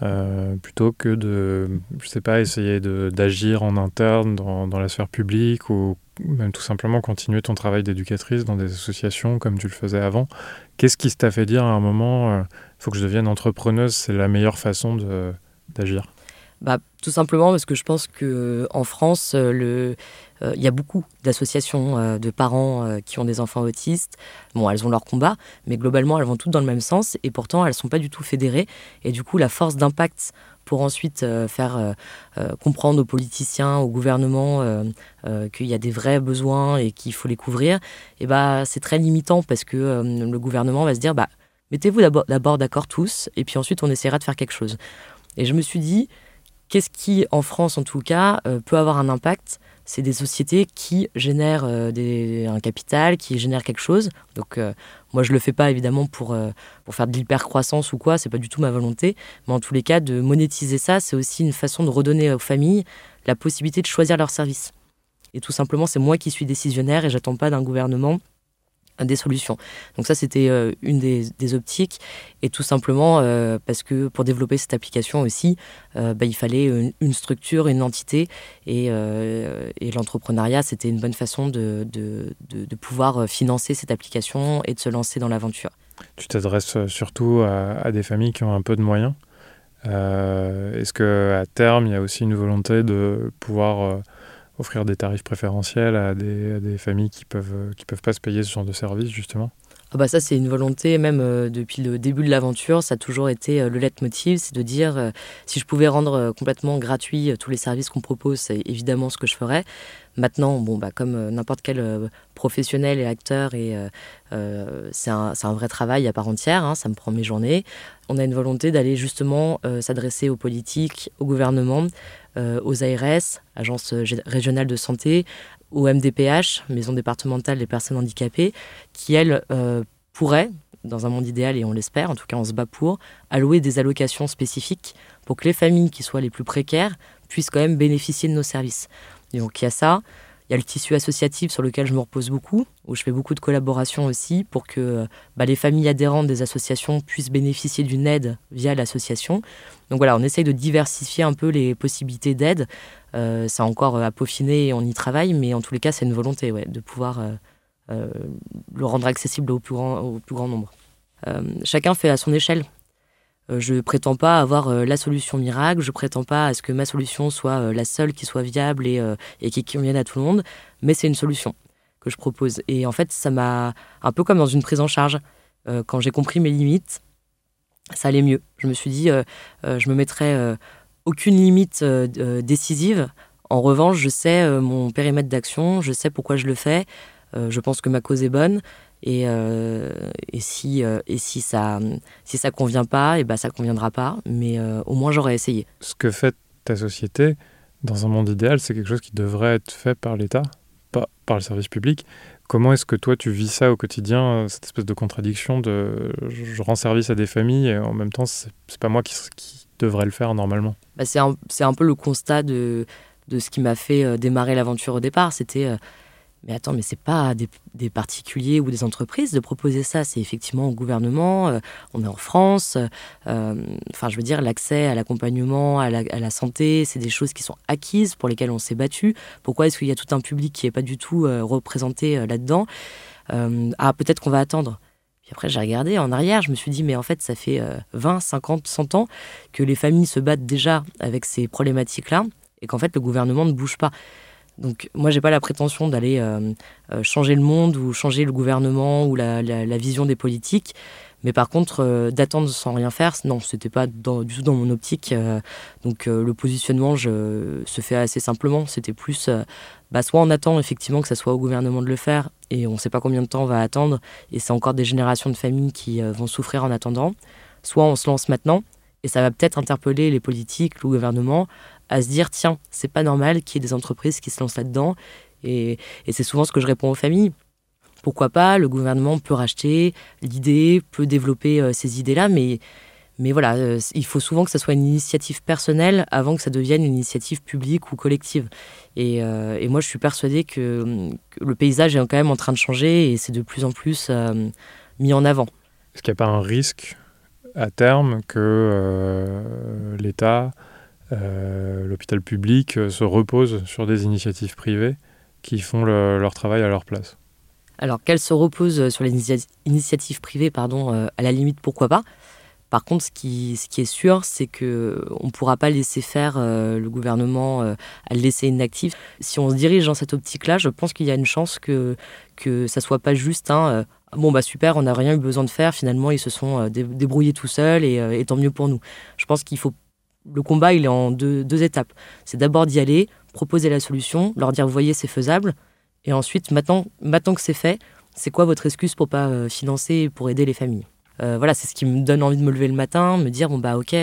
euh, plutôt que de, je sais pas, essayer de, d'agir en interne dans, dans la sphère publique ou même tout simplement continuer ton travail d'éducatrice dans des associations comme tu le faisais avant. Qu'est-ce qui t'a fait dire à un moment, il euh, faut que je devienne entrepreneuse, c'est la meilleure façon de, d'agir ? Bah, tout simplement parce que je pense qu'en France, le, euh, y a beaucoup d'associations euh, de parents euh, qui ont des enfants autistes. Bon, elles ont leur combat, mais globalement, elles vont toutes dans le même sens et pourtant, elles ne sont pas du tout fédérées. Et du coup, la force d'impact pour ensuite euh, faire euh, euh, comprendre aux politiciens, au gouvernement euh, euh, qu'il y a des vrais besoins et qu'il faut les couvrir, et bah, c'est très limitant parce que euh, le gouvernement va se dire bah, « mettez-vous d'abord, d'abord d'accord tous et puis ensuite on essaiera de faire quelque chose ». Et je me suis dit « qu'est-ce qui, en France en tout cas, euh, peut avoir un impact ?» C'est des sociétés qui génèrent euh, des, un capital, qui génèrent quelque chose. Donc euh, moi, je ne le fais pas évidemment pour, euh, pour faire de l'hypercroissance ou quoi, ce n'est pas du tout ma volonté. Mais en tous les cas, de monétiser ça, c'est aussi une façon de redonner aux familles la possibilité de choisir leurs services. Et tout simplement, c'est moi qui suis décisionnaire et je n'attends pas d'un gouvernement des solutions. Donc ça, c'était euh, une des, des optiques. Et tout simplement, euh, parce que pour développer cette application aussi, euh, bah, il fallait une, une structure, une entité. Et, euh, et l'entrepreneuriat, c'était une bonne façon de, de, de, de pouvoir financer cette application et de se lancer dans l'aventure. Tu t'adresses surtout à, à des familles qui ont un peu de moyens. Euh, est-ce qu'à terme, il y a aussi une volonté de pouvoir euh, offrir des tarifs préférentiels à des, à des familles qui ne peuvent, qui peuvent pas se payer ce genre de service, justement ? Ah bah ça, c'est une volonté, même euh, depuis le début de l'aventure, ça a toujours été euh, le leitmotiv, c'est de dire euh, si je pouvais rendre euh, complètement gratuit euh, tous les services qu'on propose, c'est évidemment ce que je ferais. Maintenant, bon, bah, comme euh, n'importe quel euh, professionnel et acteur, et, euh, euh, c'est, un, c'est un vrai travail à part entière, hein, ça me prend mes journées. On a une volonté d'aller justement euh, s'adresser aux politiques, au gouvernement, euh, aux A R S, agences régionales de santé, au M D P H, Maison départementale des personnes handicapées, qui, elles, euh, pourraient, dans un monde idéal, et on l'espère, en tout cas on se bat pour, allouer des allocations spécifiques pour que les familles qui soient les plus précaires puissent quand même bénéficier de nos services. Et donc il y a ça, il y a le tissu associatif sur lequel je me repose beaucoup, où je fais beaucoup de collaborations aussi pour que bah, les familles adhérentes des associations puissent bénéficier d'une aide via l'association. Donc voilà, on essaye de diversifier un peu les possibilités d'aide. Euh, c'est encore à peaufiner et on y travaille, mais en tous les cas, c'est une volonté ouais, de pouvoir euh, euh, le rendre accessible au plus grand, au plus grand nombre. Euh, chacun fait à son échelle. Je ne prétends pas avoir la solution miracle, je ne prétends pas à ce que ma solution soit la seule qui soit viable et, et qui convienne à tout le monde, mais c'est une solution que je propose. Et en fait, ça m'a un peu comme dans une prise en charge. Quand j'ai compris mes limites, ça allait mieux. Je me suis dit, je me mettrai aucune limite décisive. En revanche, je sais mon périmètre d'action, je sais pourquoi je le fais, je pense que ma cause est bonne. Et, euh, et, si, euh, et si ça si ça convient pas, et ben ça conviendra pas, mais euh, au moins j'aurais essayé. Ce que fait ta société, dans un monde idéal, c'est quelque chose qui devrait être fait par l'État, pas par le service public. Comment est-ce que toi tu vis ça au quotidien, cette espèce de contradiction de je rends service à des familles et en même temps c'est, c'est pas moi qui, qui devrais le faire normalement. Bah c'est, un, c'est un peu le constat de, de ce qui m'a fait démarrer l'aventure au départ, c'était... Euh, Mais attends, mais c'est pas des, des particuliers ou des entreprises de proposer ça, c'est effectivement au gouvernement, euh, on est en France, euh, enfin je veux dire l'accès à l'accompagnement, à la, à la santé, c'est des choses qui sont acquises, pour lesquelles on s'est battu. Pourquoi est-ce qu'il y a tout un public qui n'est pas du tout euh, représenté euh, là-dedans euh, Ah, peut-être qu'on va attendre. Puis après j'ai regardé en arrière, je me suis dit mais en fait ça fait euh, vingt, cinquante, cent ans que les familles se battent déjà avec ces problématiques-là et qu'en fait le gouvernement ne bouge pas. Donc moi, j'ai pas la prétention d'aller euh, changer le monde ou changer le gouvernement ou la, la, la vision des politiques. Mais par contre, euh, d'attendre sans rien faire, non, c'était pas dans, du tout dans mon optique. Euh, donc euh, le positionnement je, se fait assez simplement. C'était plus, euh, bah, soit on attend effectivement que ça soit au gouvernement de le faire et on sait pas combien de temps on va attendre. Et c'est encore des générations de familles qui euh, vont souffrir en attendant. Soit on se lance maintenant et ça va peut-être interpeller les politiques, le gouvernement, à se dire, tiens, c'est pas normal qu'il y ait des entreprises qui se lancent là-dedans. Et, et c'est souvent ce que je réponds aux familles. Pourquoi pas, le gouvernement peut racheter l'idée, peut développer euh, ces idées-là, mais, mais voilà, euh, il faut souvent que ça soit une initiative personnelle avant que ça devienne une initiative publique ou collective. Et, euh, et moi, je suis persuadée que, que le paysage est quand même en train de changer et c'est de plus en plus euh, mis en avant. Est-ce qu'il n'y a pas un risque à terme que euh, l'État... Euh, l'hôpital public euh, se repose sur des initiatives privées qui font le, leur travail à leur place. Alors qu'elles se reposent sur les initi- initiatives privées, pardon, euh, à la limite, pourquoi pas. Par contre, ce qui, ce qui est sûr, c'est qu'on ne pourra pas laisser faire euh, le gouvernement euh, à le laisser inactif. Si on se dirige dans cette optique-là, je pense qu'il y a une chance que, que ça ne soit pas juste hein, euh, bon bah super, on n'a rien eu besoin de faire, finalement ils se sont euh, dé- débrouillés tout seuls et, euh, et tant mieux pour nous. Je pense qu'il faut Le combat, il est en deux, deux étapes. C'est d'abord d'y aller, proposer la solution, leur dire « vous voyez, c'est faisable ». Et ensuite, maintenant, maintenant que c'est fait, c'est quoi votre excuse pour ne pas euh, financer et pour aider les familles euh, Voilà, c'est ce qui me donne envie de me lever le matin, me dire « bon bah ok,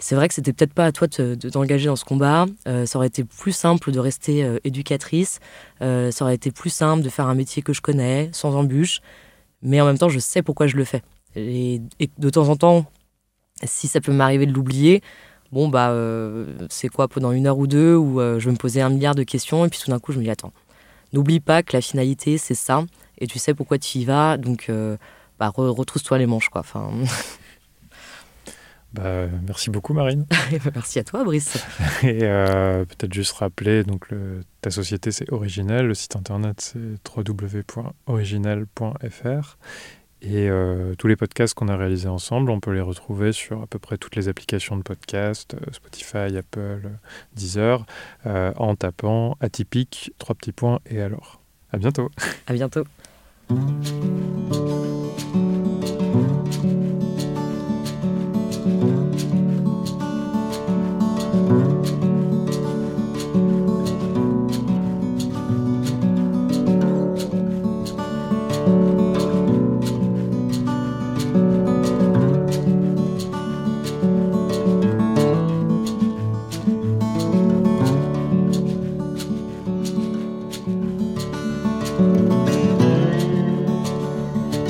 c'est vrai que c'était peut-être pas à toi de, de t'engager dans ce combat, euh, ça aurait été plus simple de rester euh, éducatrice, euh, ça aurait été plus simple de faire un métier que je connais, sans embûche, mais en même temps, je sais pourquoi je le fais. » Et de temps en temps, si ça peut m'arriver de l'oublier, bon, bah, euh, c'est quoi, pendant une heure ou deux, où euh, je vais me poser un milliard de questions, et puis tout d'un coup, je me dis, attends, n'oublie pas que la finalité, c'est ça, et tu sais pourquoi tu y vas, donc, euh, bah, re- retrousse-toi les manches, quoi. Enfin... Bah, merci beaucoup, Marine. Merci à toi, Brice. Et euh, peut-être juste rappeler, donc, le, ta société, c'est Originel, le site internet, c'est w w w point originel point f r, Et euh, tous les podcasts qu'on a réalisés ensemble, on peut les retrouver sur à peu près toutes les applications de podcasts, Spotify, Apple, Deezer, euh, en tapant Atypique, trois petits points et alors. À bientôt. À bientôt.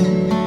Thank you.